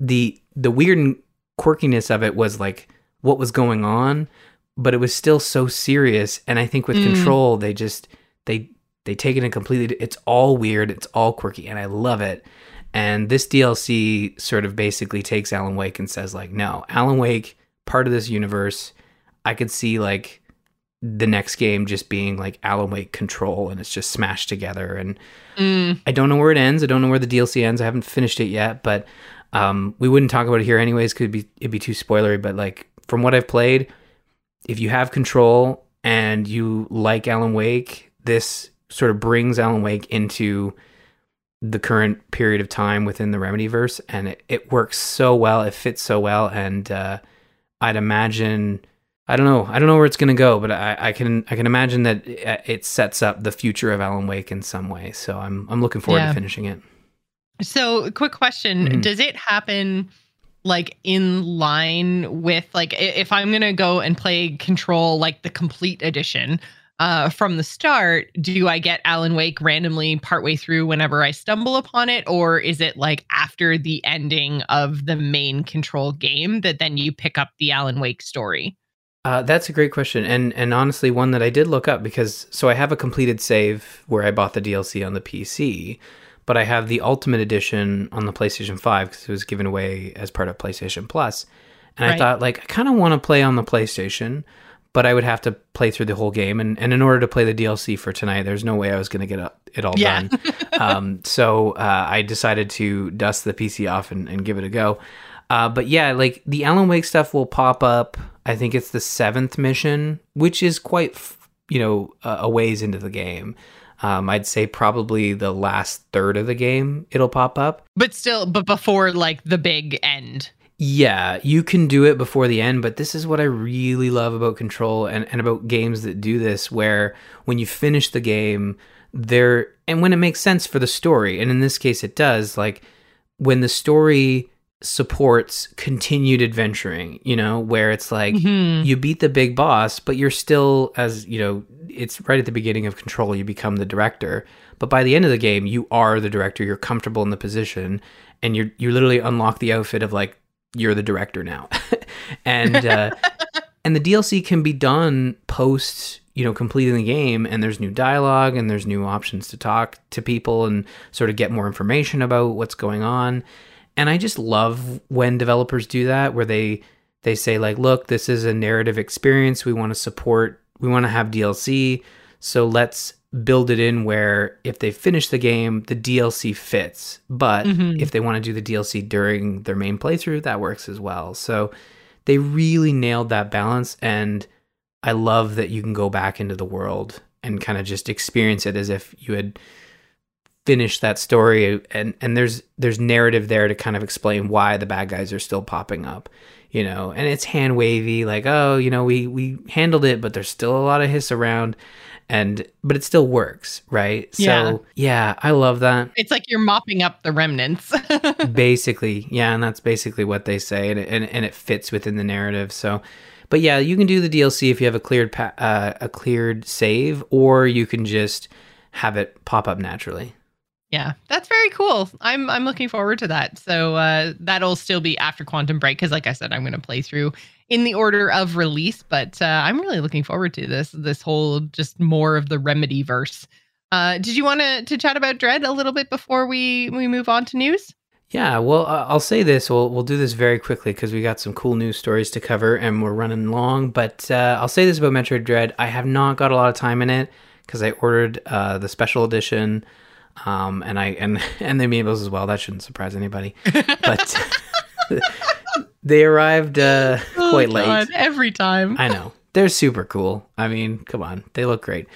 the weird and quirkiness of it was like what was going on, but it was still so serious. And I think with Control, they just, they take it in completely. It's all weird. It's all quirky. And I love it. And this DLC sort of basically takes Alan Wake and says, like, no, Alan Wake, part of this universe. I could see, like, the next game just being like Alan Wake Control, and it's just smashed together. And I don't know where it ends. I don't know where the DLC ends. I haven't finished it yet, but we wouldn't talk about it here anyways. It'd be too spoilery, but like from what I've played, if you have Control and you like Alan Wake, this sort of brings Alan Wake into the current period of time within the Remedyverse, and it works so well. It fits so well. And I'd imagine, I don't know where it's going to go, but I can imagine that it sets up the future of Alan Wake in some way. So I'm looking forward to finishing it. So, quick question. Does it happen like in line with, like, if I'm going to go and play Control, like the complete edition from the start, do I get Alan Wake randomly partway through whenever I stumble upon it? Or is it like after the ending of the main Control game that then you pick up the Alan Wake story? That's a great question. And honestly, one that I did look up, because so I have a completed save where I bought the DLC on the PC, but I have the Ultimate Edition on the PlayStation 5 because it was given away as part of PlayStation Plus. And I thought, like, I kind of want to play on the PlayStation, but I would have to play through the whole game. And in order to play the DLC for tonight, there's no way I was going to get it all done. So I decided to dust the PC off and give it a go. But yeah, like the Alan Wake stuff will pop up. I think it's the 7th mission, which is quite, a ways into the game. I'd say probably the last third of the game it'll pop up. But before like the big end. Yeah, you can do it before the end. But this is what I really love about Control and about games that do this, where when you finish the game there, and when it makes sense for the story. And in this case, it does, like when the story supports continued adventuring, where it's like you beat the big boss, but you're still, as you know, it's right at the beginning of Control, you become the director, but by the end of the game you are the director, you're comfortable in the position, and you literally unlock the outfit of like you're the director now. And and the DLC can be done post completing the game, and there's new dialogue and there's new options to talk to people and sort of get more information about what's going on. And I just love when developers do that, where they say, like, look, this is a narrative experience. We want to support, we want to have DLC. So let's build it in where if they finish the game, the DLC fits. But if they want to do the DLC during their main playthrough, that works as well. So they really nailed that balance. And I love that you can go back into the world and kind of just experience it as if you had finish that story, and there's narrative there to kind of explain why the bad guys are still popping up, and it's hand wavy, like, oh, we handled it, but there's still a lot of hiss around, but it still works, right? Yeah. So yeah, I love that. It's like you're mopping up the remnants. Basically, yeah, and that's basically what they say, and it fits within the narrative. So, but yeah, you can do the DLC if you have a cleared save, or you can just have it pop up naturally. Yeah, that's very cool. I'm looking forward to that. So that'll still be after Quantum Break, because like I said, I'm going to play through in the order of release. But I'm really looking forward to this whole just more of the Remedyverse. Did you want to chat about Dread a little bit before we move on to news? Yeah, well, I'll say this. We'll do this very quickly because we got some cool news stories to cover and we're running long. But I'll say this about Metroid Dread. I have not got a lot of time in it because I ordered the special edition. And the amiibos as well. That shouldn't surprise anybody. But they arrived quite late. Every time. I know. They're super cool. I mean, come on, they look great.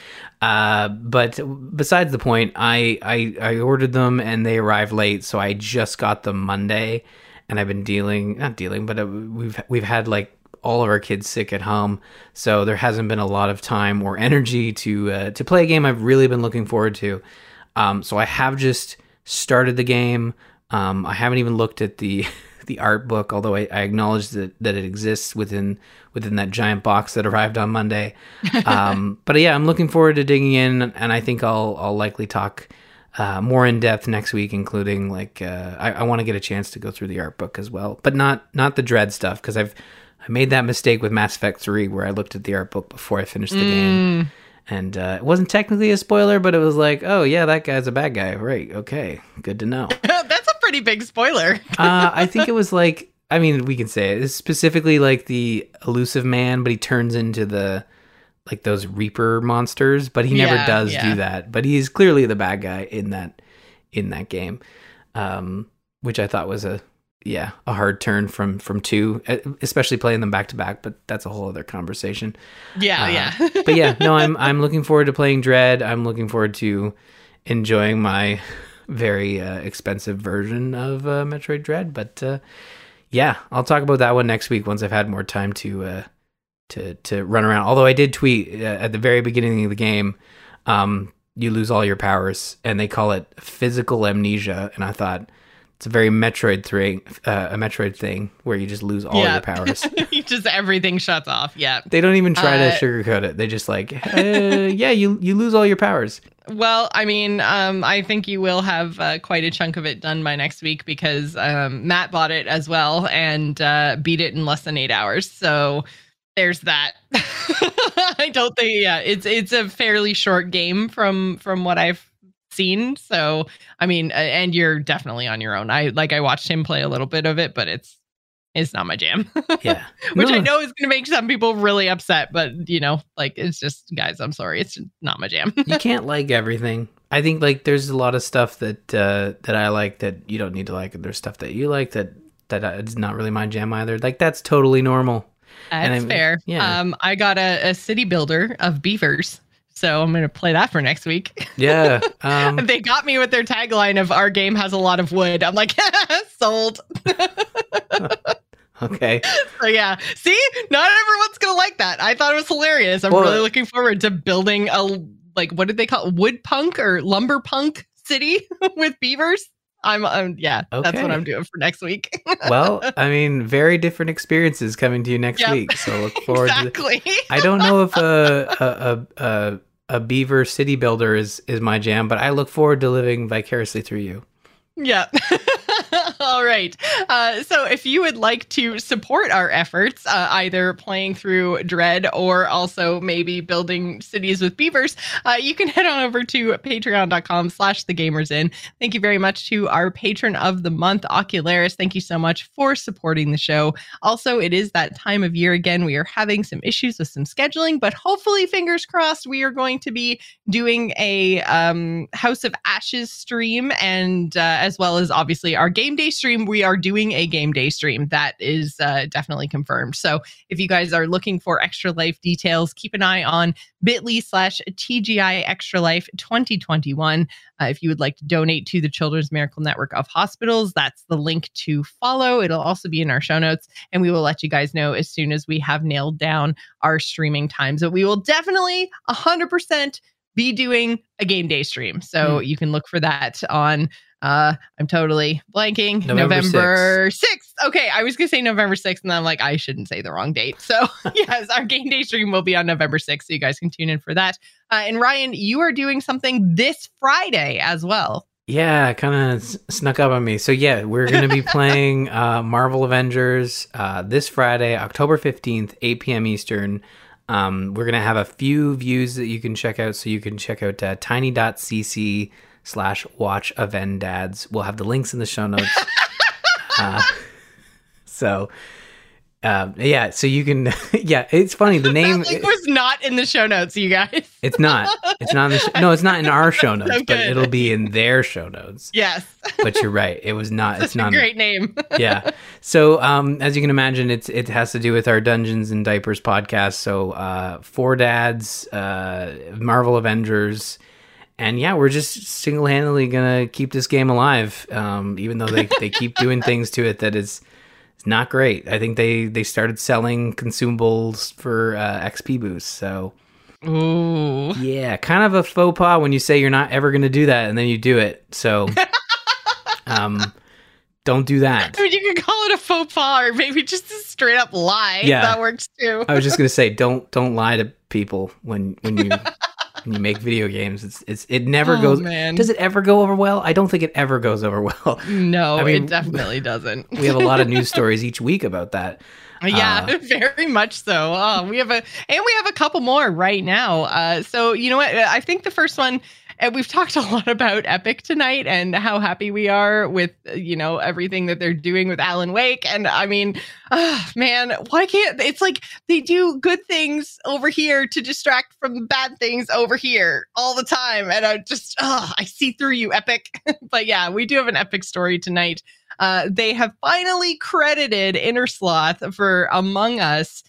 But besides the point, I ordered them and they arrived late, so I just got them Monday, and I've been we've had like all of our kids sick at home, so there hasn't been a lot of time or energy to play a game I've really been looking forward to. So I have just started the game. I haven't even looked at the art book, although I acknowledge that it exists within that giant box that arrived on Monday. But yeah, I'm looking forward to digging in, and I think I'll likely talk more in depth next week, including like I want to get a chance to go through the art book as well, but not the Dread stuff, because I made that mistake with Mass Effect 3 where I looked at the art book before I finished the game. And it wasn't technically a spoiler, but it was like, oh, yeah, that guy's a bad guy. Right. Okay. Good to know. That's a pretty big spoiler. I think it was like, I mean, we can say it. It's specifically like the elusive man, but he turns into those Reaper monsters, but he never does do that. But he's clearly the bad guy in that game, which I thought was a hard turn from two, especially playing them back to back, but that's a whole other conversation. But yeah, no, I'm looking forward to playing Dread. I'm looking forward to enjoying my very expensive version of Metroid Dread, but yeah, I'll talk about that one next week once I've had more time to run around. Although I did tweet at the very beginning of the game, you lose all your powers, and they call it physical amnesia, and I thought, it's a very Metroid thing, where you just lose all your powers. Just everything shuts off. Yeah. They don't even try to sugarcoat it. They just like, you lose all your powers. Well, I mean, I think you will have quite a chunk of it done by next week, because Matt bought it as well and beat it in less than 8 hours. So there's that. I don't think. Yeah, it's a fairly short game from what I've seen. So, I mean, and you're definitely on your own. I watched him play a little bit of it, but it's not my jam. Yeah. Which I know is going to make some people really upset, but you know, like, it's just, guys, I'm sorry. It's not my jam. You can't like everything. I think like there's a lot of stuff that I like that you don't need to like. And there's stuff that you like that it's not really my jam either. Like, that's totally normal. That's fair. Yeah. I got a city builder of beavers. So I'm going to play that for next week. Yeah. They got me with their tagline of our game has a lot of wood. I'm like, sold. Okay. So yeah. See, not everyone's going to like that. I thought it was hilarious. I'm really looking forward to building a, like, what did they call it? Wood punk or lumber punk city with beavers. Okay. That's what I'm doing for next week. Well, I mean, very different experiences coming to you next week. So look forward to that. I don't know if a beaver city builder is my jam, but I look forward to living vicariously through you. Yeah. All right. So if you would like to support our efforts, either playing through Dread or also maybe building cities with beavers, you can head on over to patreon.com/thegamersin. Thank you very much to our patron of the month, Ocularis. Thank you so much for supporting the show. Also, it is that time of year again. We are having some issues with some scheduling, but hopefully, fingers crossed, we are going to be doing a House of Ashes stream, and as well as obviously our game day stream. We are doing a game day stream that is definitely confirmed. So if you guys are looking for Extra Life details, keep an eye on bit.ly/TGI Extra Life 2021. If you would like to donate to the Children's Miracle Network of Hospitals, that's the link to follow. It'll also be in our show notes, and we will let you guys know as soon as we have nailed down our streaming times. But we will definitely 100% be doing a game day stream. So you can look for that on I'm totally blanking. November 6th. Okay, I was going to say November 6th, and then I'm like, I shouldn't say the wrong date. So yes, our game day stream will be on November 6th, so you guys can tune in for that. And Ryan, you are doing something this Friday as well. Yeah, kind of snuck up on me. So yeah, we're going to be playing Marvel Avengers this Friday, October 15th, 8 p.m. Eastern. We're going to have a few views that you can check out, so you can check out tiny.cc/watchavendads. We'll have the links in the show notes. So Yeah, so you can. Yeah, it's funny. The name was not in the show notes, you guys. It's not. It's not. In the no, it's not in our show notes, so but it'll be in their show notes. Yes. But you're right. It was not. It's not a great name. Yeah. So, as you can imagine, it has to do with our Dungeons and Diapers podcast. So, Four Dads, Marvel Avengers. And yeah, we're just single-handedly gonna keep this game alive, even though they keep doing things to it that is not great. I think they started selling consumables for XP boosts. So, ooh, yeah, kind of a faux pas when you say you're not ever gonna do that and then you do it. So, don't do that. I mean, you can call it a faux pas or maybe just a straight up lie. Yeah, that works too. I was just gonna say, don't lie to people when you. When you make video games, it never goes. Man. Does it ever go over well? I don't think it ever goes over well. No, I mean, it definitely doesn't. We have a lot of news stories each week about that. Yeah, very much so. We have a couple more right now. So you know what? I think the first one. And we've talked a lot about Epic tonight and how happy we are with, you know, everything that they're doing with Alan Wake. And I mean, man, why can't it's like they do good things over here to distract from bad things over here all the time. And I just I see through you, Epic. But yeah, we do have an Epic story tonight. They have finally credited Inner Sloth for Among Us,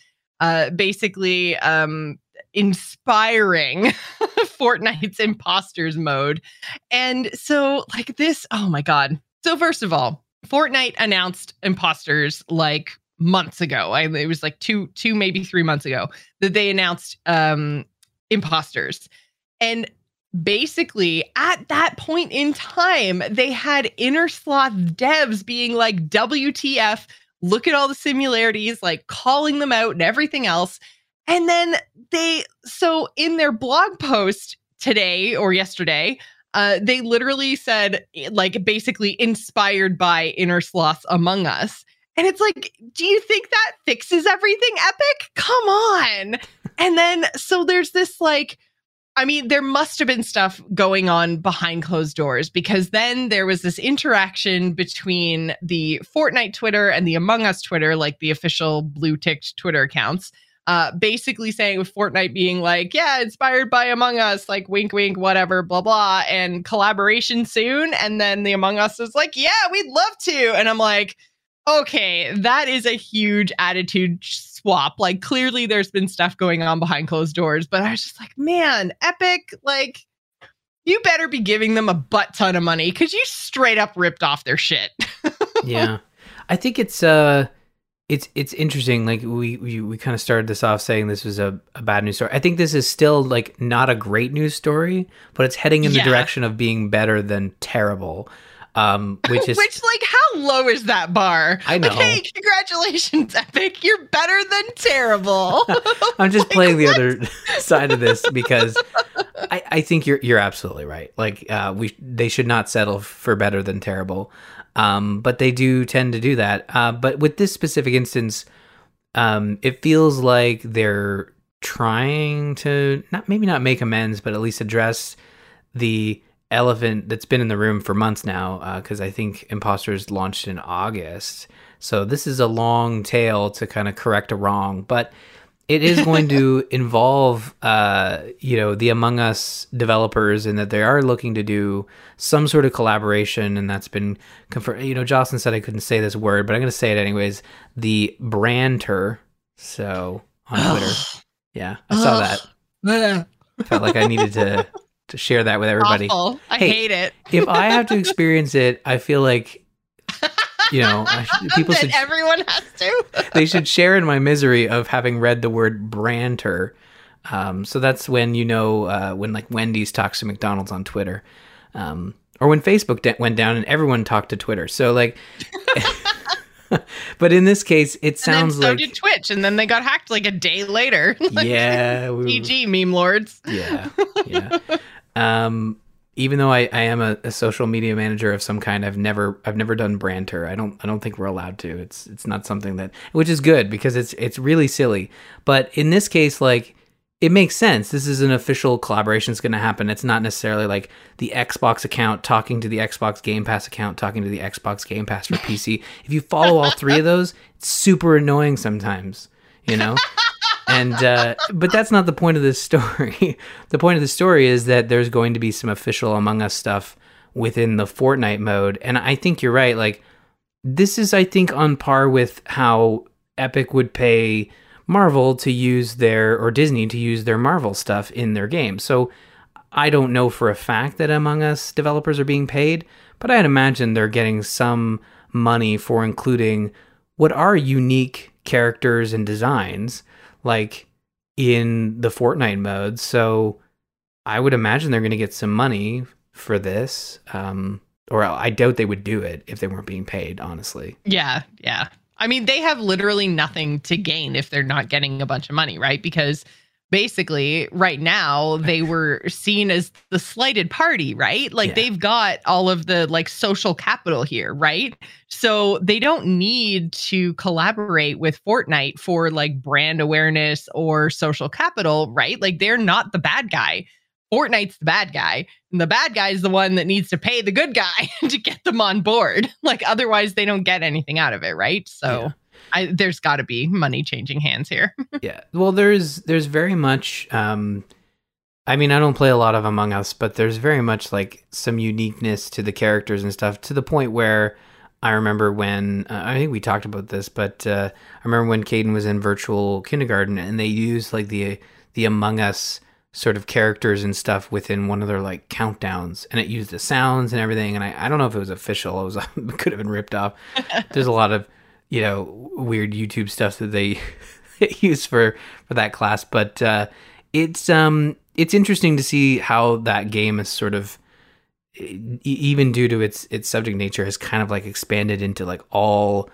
basically inspiring Fortnite's Impostors mode. And so like this, oh my God. So first of all, Fortnite announced Impostors like months ago. It was like two, maybe 3 months ago that they announced Impostors. And basically at that point in time, they had Inner Sloth devs being like, WTF, look at all the similarities, like calling them out and everything else. And then so in their blog post today or yesterday, they literally said, like, basically inspired by Inner Sloth's Among Us. And it's like, do you think that fixes everything, Epic? Come on. And then so there's this like, I mean, there must have been stuff going on behind closed doors, because then there was this interaction between the Fortnite Twitter and the Among Us Twitter, like the official blue-ticked Twitter accounts. Basically saying, with Fortnite being like, yeah, inspired by Among Us, like wink, wink, whatever, blah, blah, and collaboration soon. And then the Among Us is like, yeah, we'd love to. And I'm like, okay, that is a huge attitude swap. Like, clearly there's been stuff going on behind closed doors, but I was just like, man, Epic, like, you better be giving them a butt ton of money because you straight up ripped off their shit. Yeah. I think it's interesting. Like we kind of started this off saying this was a bad news story. I think this is still like not a great news story, but it's heading in the direction of being better than terrible. Which is which like how low is that bar? I know. Like, hey, congratulations, Epic. You're better than terrible. I'm just like, playing the other side of this because I think you're absolutely right. Like they should not settle for better than terrible. But they do tend to do that. But with this specific instance, it feels like they're trying to maybe not make amends, but at least address the elephant that's been in the room for months now. Because I think Impostors launched in August, so this is a long tail to kind of correct a wrong. But it is going to involve, the Among Us developers, and that they are looking to do some sort of collaboration, and that's been confirmed. You know, Jocelyn said I couldn't say this word, but I'm going to say it anyways. The Branter, so on Twitter, yeah, I saw that. Felt like I needed to share that with everybody. Awful. I hate it. If I have to experience it, I feel like. You know, people should. Everyone has to. They should share in my misery of having read the word Branter. So that's when you know when like Wendy's talks to McDonald's on Twitter, or when Facebook went down and everyone talked to Twitter. So like, but in this case, it sounds and then so like did Twitch, and then they got hacked like a day later. Like, yeah, GG meme lords. Yeah. Even though I am a social media manager of some kind, I've never done Branter. I don't think we're allowed to. It's not something that, which is good because it's really silly. But in this case, like it makes sense. This is an official collaboration that's going to happen. It's not necessarily like the Xbox account talking to the Xbox Game Pass account talking to the Xbox Game Pass for PC. If you follow all three of those, it's super annoying sometimes, you know? And but that's not the point of this story. The point of the story is that there's going to be some official Among Us stuff within the Fortnite mode. And I think you're right. Like, this is, I think, on par with how Epic would pay Marvel to use their, or Disney to use their Marvel stuff in their game. So I don't know for a fact that Among Us developers are being paid, but I'd imagine they're getting some money for including what are unique characters and designs, like in the Fortnite mode. So I would imagine they're going to get some money for this, or I doubt they would do it if they weren't being paid, honestly. Yeah. I mean, they have literally nothing to gain if they're not getting a bunch of money, right? Because basically right now they were seen as the slighted party, right? Like, they've got all of the like social capital here, right? So they don't need to collaborate with Fortnite for like brand awareness or social capital, right? Like, they're not the bad guy. Fortnite's the bad guy, and the bad guy is the one that needs to pay the good guy to get them on board. Like, otherwise they don't get anything out of it, right? So there's got to be money changing hands here. Yeah. Well, there's very much, I mean, I don't play a lot of Among Us, but there's very much like some uniqueness to the characters and stuff, to the point where I remember when, I think we talked about this, but I remember when Caden was in virtual kindergarten and they used like the Among Us sort of characters and stuff within one of their like countdowns, and it used the sounds and everything. And I don't know if it was official. It was it could have been ripped off. There's a lot of, you know, weird YouTube stuff that they use for that class. But it's interesting to see how that game is sort of, even due to its subject nature, has kind of like expanded into like all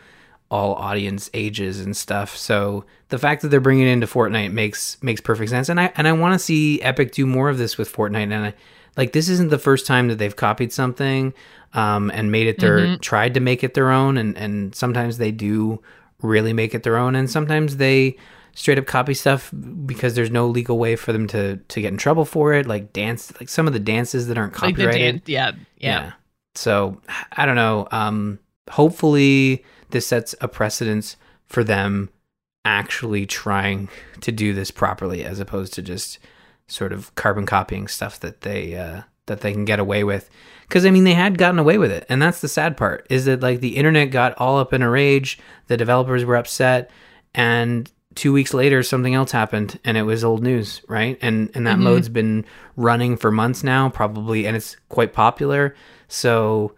audience ages and stuff. So the fact that they're bringing it into Fortnite makes perfect sense. And I want to see Epic do more of this with Fortnite. And I, like, this isn't the first time that they've copied something and made it their, tried to make it their own. And sometimes they do really make it their own. And sometimes they straight up copy stuff because there's no legal way for them to get in trouble for it. Like dance, like some of the dances that aren't copyrighted. Like yeah. So I don't know. Hopefully this sets a precedence for them actually trying to do this properly, as opposed to just sort of carbon copying stuff that they can get away with. Because, I mean, they had gotten away with it, and that's the sad part, is that, like, the internet got all up in a rage, the developers were upset, and 2 weeks later something else happened, and it was old news, right? And that mode's been running for months now, probably, and it's quite popular. So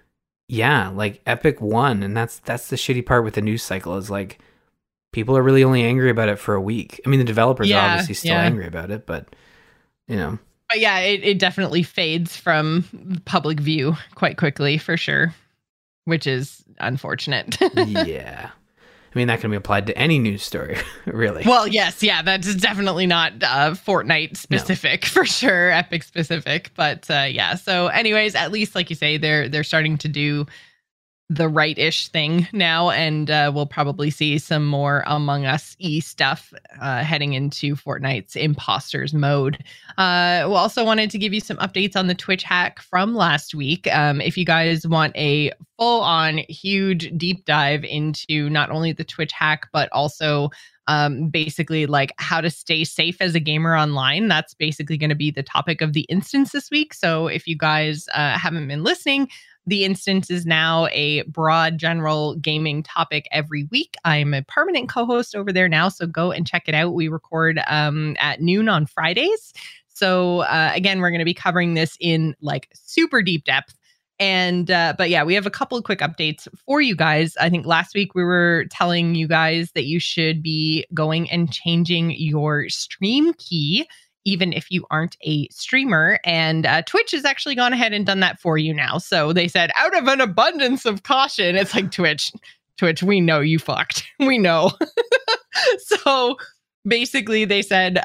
yeah, like, Epic won, and that's the shitty part with the news cycle, is like people are really only angry about it for a week. I mean, the developers are obviously still angry about it, but you know. But yeah, it definitely fades from public view quite quickly, for sure, which is unfortunate. Yeah. I mean, that can be applied to any news story, really. Well, yes, yeah, that's definitely not Fortnite specific, for sure, Epic specific. But yeah, so anyways, at least, like you say, they're starting to do the right-ish thing now, and we'll probably see some more Among Us-y stuff heading into Fortnite's Impostors mode. We also wanted to give you some updates on the Twitch hack from last week. If you guys want a full-on huge deep dive into not only the Twitch hack, but also basically like how to stay safe as a gamer online, that's basically going to be the topic of The Instance this week. So if you guys haven't been listening, The Instance is now a broad general gaming topic every week. I'm a permanent co-host over there now, so go and check it out. We record at noon on Fridays. So again, we're going to be covering this in like super deep depth. And but yeah, we have a couple of quick updates for you guys. I think last week we were telling you guys that you should be going and changing your stream key, even if you aren't a streamer. And Twitch has actually gone ahead and done that for you now. So they said, out of an abundance of caution, it's like, Twitch, we know you fucked. We know. So basically they said,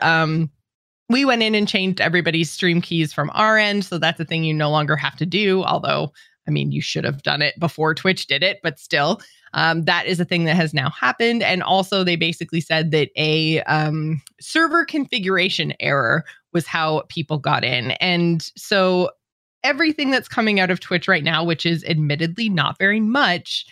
we went in and changed everybody's stream keys from our end. So that's a thing you no longer have to do. Although I mean, you should have done it before Twitch did it, but still, that is a thing that has now happened. And also they basically said that a server configuration error was how people got in. And so everything that's coming out of Twitch right now, which is admittedly not very much,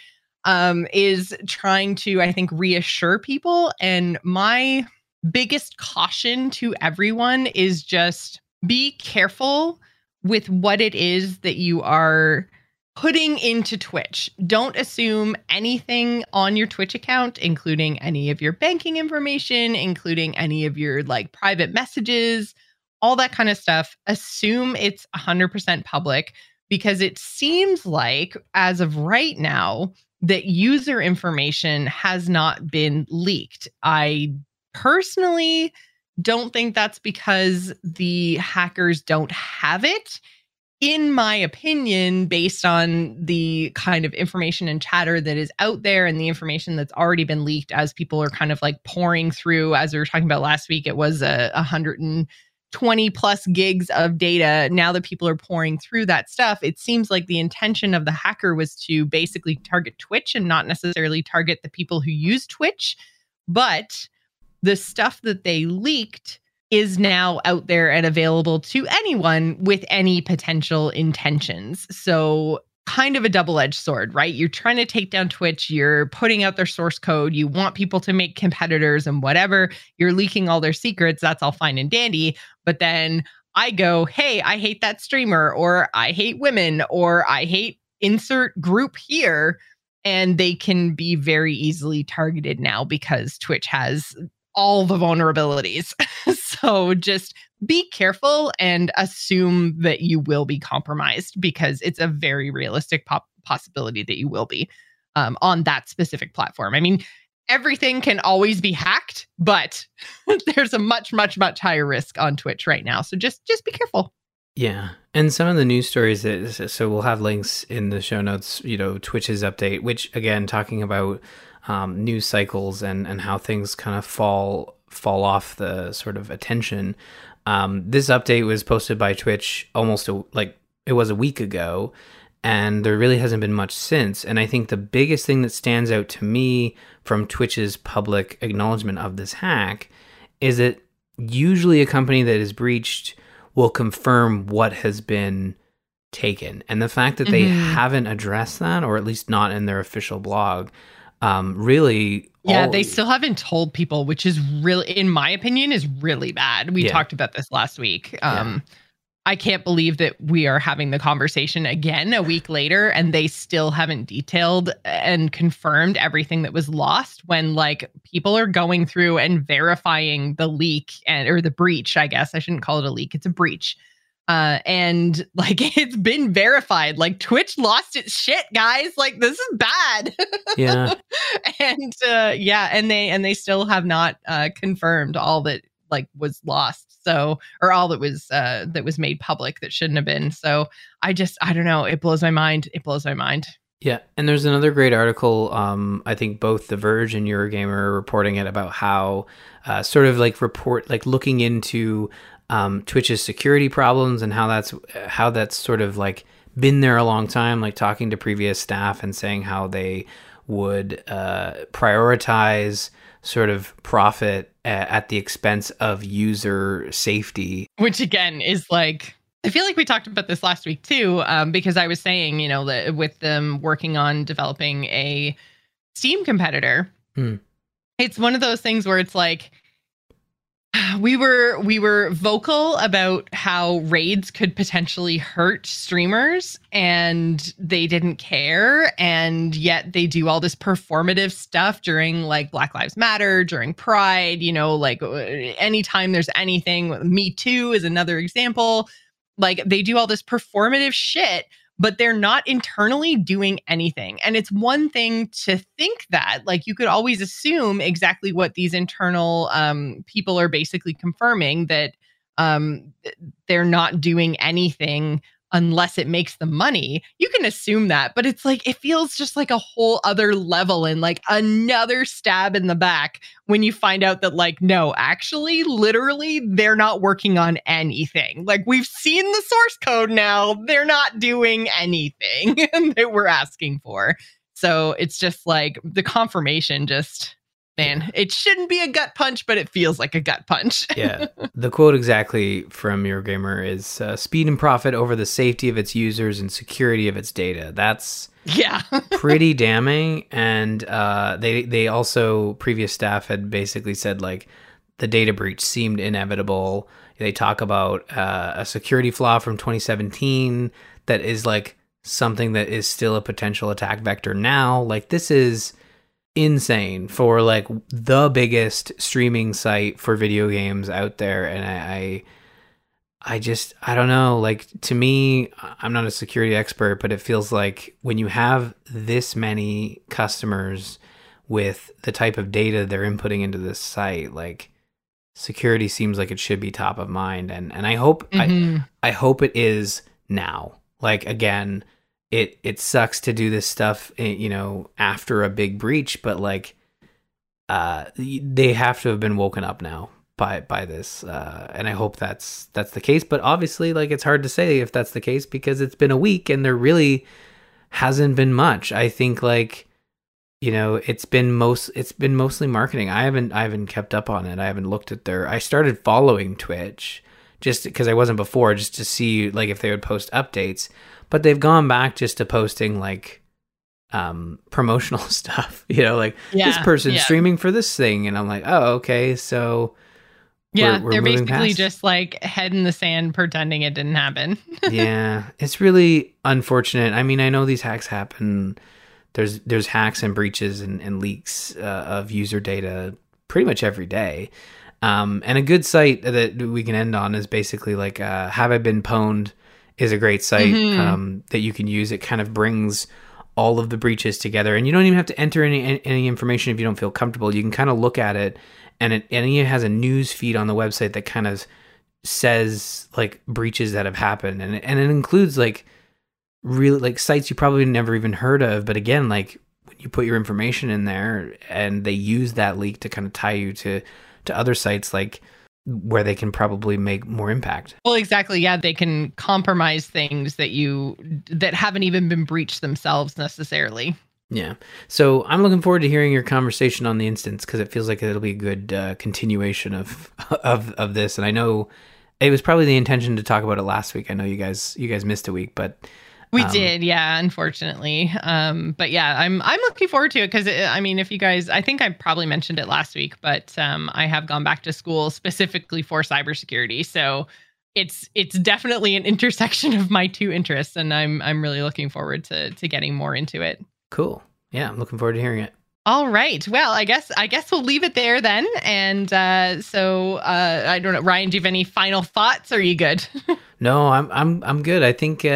is trying to, I think, reassure people. And my biggest caution to everyone is just be careful with what it is that you are putting into Twitch. Don't assume anything on your Twitch account, including any of your banking information, including any of your like private messages, all that kind of stuff. Assume it's 100% public, because it seems like as of right now that user information has not been leaked. I personally don't think that's because the hackers don't have it. In my opinion, based on the kind of information and chatter that is out there and the information that's already been leaked as people are kind of like pouring through, as we were talking about last week, it was 120 plus gigs of data. Now that people are pouring through that stuff, it seems like the intention of the hacker was to basically target Twitch and not necessarily target the people who use Twitch. But the stuff that they leaked is now out there and available to anyone with any potential intentions. So kind of a double-edged sword, right? You're trying to take down Twitch, you're putting out their source code, you want people to make competitors and whatever, you're leaking all their secrets, that's all fine and dandy. But then I go, hey, I hate that streamer, or I hate women, or I hate insert group here. And they can be very easily targeted now because Twitch has all the vulnerabilities. So just be careful and assume that you will be compromised, because it's a very realistic possibility that you will be on that specific platform. I mean, everything can always be hacked, but there's a much, much, much higher risk on Twitch right now. So just be careful. Yeah. And some of the news stories that, so we'll have links in the show notes, you know, Twitch's update, which again, talking about news cycles and how things kind of fall off the sort of attention. This update was posted by Twitch it was a week ago, and there really hasn't been much since. And I think the biggest thing that stands out to me from Twitch's public acknowledgement of this hack is that usually a company that is breached will confirm what has been taken. And the fact that they haven't addressed that, or at least not in their official blog, they still haven't told people, which is really, in my opinion, is really bad. We talked about this last week. I can't believe that we are having the conversation again a week later and they still haven't detailed and confirmed everything that was lost, when like people are going through and verifying the leak or the breach. I guess I shouldn't call it a leak. It's a breach. And like, it's been verified, like Twitch lost its shit, guys. Like, this is bad. Yeah. And they still have not confirmed all that like was lost. So, or all that was made public that shouldn't have been. So I don't know. It blows my mind. Yeah. And there's another great article. I think both The Verge and Eurogamer are reporting it, about how sort of like looking into Twitch's security problems and how that's sort of like been there a long time, like talking to previous staff and saying how they would prioritize sort of profit at the expense of user safety, which again is like, I feel like we talked about this last week too, because I was saying, you know, that with them working on developing a Steam competitor, it's one of those things where it's like, we were vocal about how raids could potentially hurt streamers, and they didn't care. And yet they do all this performative stuff during like Black Lives Matter, during Pride, you know, like anytime there's anything. Me Too is another example. Like, they do all this performative shit, but they're not internally doing anything. And it's one thing to think that, like, you could always assume exactly what these internal people are basically confirming, that they're not doing anything unless it makes the money. You can assume that, but it's like, it feels just like a whole other level and like another stab in the back when you find out that like, no, actually, literally, they're not working on anything. Like, we've seen the source code now, they're not doing anything that we're asking for. So it's just like the confirmation just... Man, it shouldn't be a gut punch, but it feels like a gut punch. Yeah. The quote exactly from Eurogamer is speed and profit over the safety of its users and security of its data. That's pretty damning. And they also, previous staff had basically said, like, the data breach seemed inevitable. They talk about a security flaw from 2017 that is, like, something that is still a potential attack vector now. Like, this is... insane for like the biggest streaming site for video games out there, and I just, I don't know, like, to me, I'm not a security expert, but it feels like when you have this many customers with the type of data they're inputting into this site, like, security seems like it should be top of mind, and I hope I hope it is now. Like, again, It sucks to do this stuff, you know, after a big breach, but like, they have to have been woken up now by this, and I hope that's the case. But obviously, like, it's hard to say if that's the case because it's been a week and there really hasn't been much. I think, like, you know, it's been mostly marketing. I haven't kept up on it. I haven't looked at I started following Twitch just because I wasn't before, just to see like if they would post updates. But they've gone back just to posting like promotional stuff, you know, like this person's streaming for this thing. And I'm like, oh, okay. So we're they're basically past. Just like head in the sand, pretending it didn't happen. Yeah, it's really unfortunate. I mean, I know these hacks happen. There's hacks and breaches and leaks of user data pretty much every day. And a good site that we can end on is basically like, have I been pwned? Is a great site that you can use. It kind of brings all of the breaches together, and you don't even have to enter any information if you don't feel comfortable. You can kind of look at it, and it has a news feed on the website that kind of says like breaches that have happened, and it includes like really like sites you probably never even heard of. But again, like when you put your information in there, and they use that leak to kind of tie you to other sites like. Where they can probably make more impact. Well, exactly. Yeah, they can compromise things that haven't even been breached themselves necessarily. Yeah. So I'm looking forward to hearing your conversation on The Instance because it feels like it'll be a good continuation of this. And I know it was probably the intention to talk about it last week. I know you guys missed a week, but. We did, yeah, unfortunately. But yeah, I'm looking forward to it because, I mean, if you guys... I think I probably mentioned it last week, but I have gone back to school specifically for cybersecurity. So it's definitely an intersection of my two interests, and I'm really looking forward to getting more into it. Cool. Yeah, I'm looking forward to hearing it. All right. Well, I guess we'll leave it there then. And so I don't know. Ryan, do you have any final thoughts? Or are you good? No, I'm good. I think...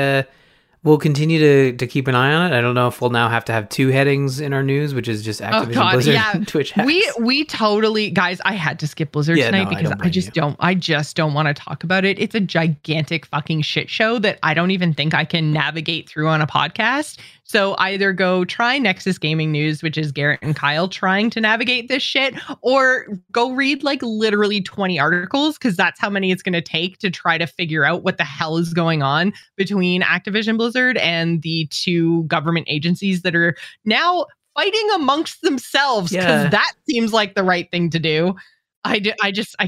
we'll continue to keep an eye on it. I don't know if we'll now have to have two headings in our news, which is just Activision Blizzard and Twitch hacks. We totally, guys, I had to skip Blizzard tonight because I just don't want to talk about it. It's a gigantic fucking shit show that I don't even think I can navigate through on a podcast. So either go try Nexus Gaming News, which is Garrett and Kyle trying to navigate this shit, or go read like literally 20 articles because that's how many it's going to take to try to figure out what the hell is going on between Activision Blizzard and the two government agencies that are now fighting amongst themselves because that seems like the right thing to do. I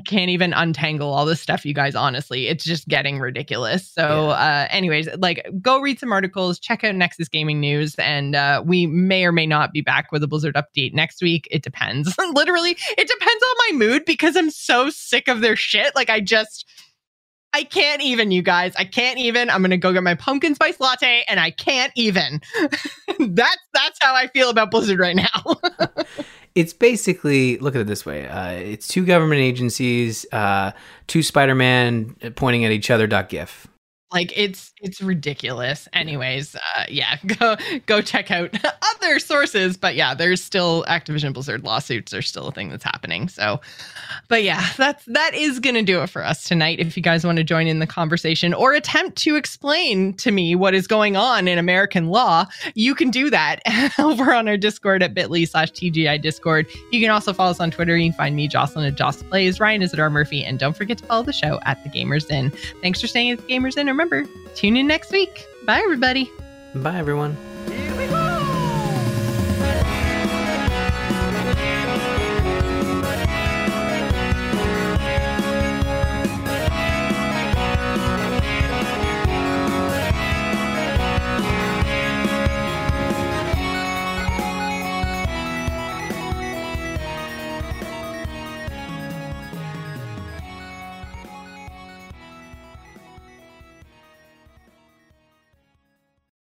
can't even untangle all this stuff, you guys. Honestly, it's just getting ridiculous. So anyways, like go read some articles, check out Nexus Gaming News. And we may or may not be back with a Blizzard update next week. It depends. Literally, it depends on my mood because I'm so sick of their shit. Like I can't even, you guys. I can't even. I'm going to go get my pumpkin spice latte and I can't even. That's how I feel about Blizzard right now. It's basically, look at it this way. It's two government agencies, two Spider-Man pointing at each other .gif. Like it's ridiculous. Anyways, go check out other other sources, but yeah, there's still Activision Blizzard lawsuits are still a thing that's happening. So, but yeah, that is going to do it for us tonight. If you guys want to join in the conversation or attempt to explain to me what is going on in American law, you can do that over on our Discord at bit.ly/TGI Discord. You can also follow us on Twitter. You can find me, Jocelyn, at Joss Plays, Ryan is at R Murphy, and don't forget to follow the show at The Gamers Inn. Thanks for staying at The Gamers Inn. Remember, tune in next week. Bye, everybody. Bye, everyone.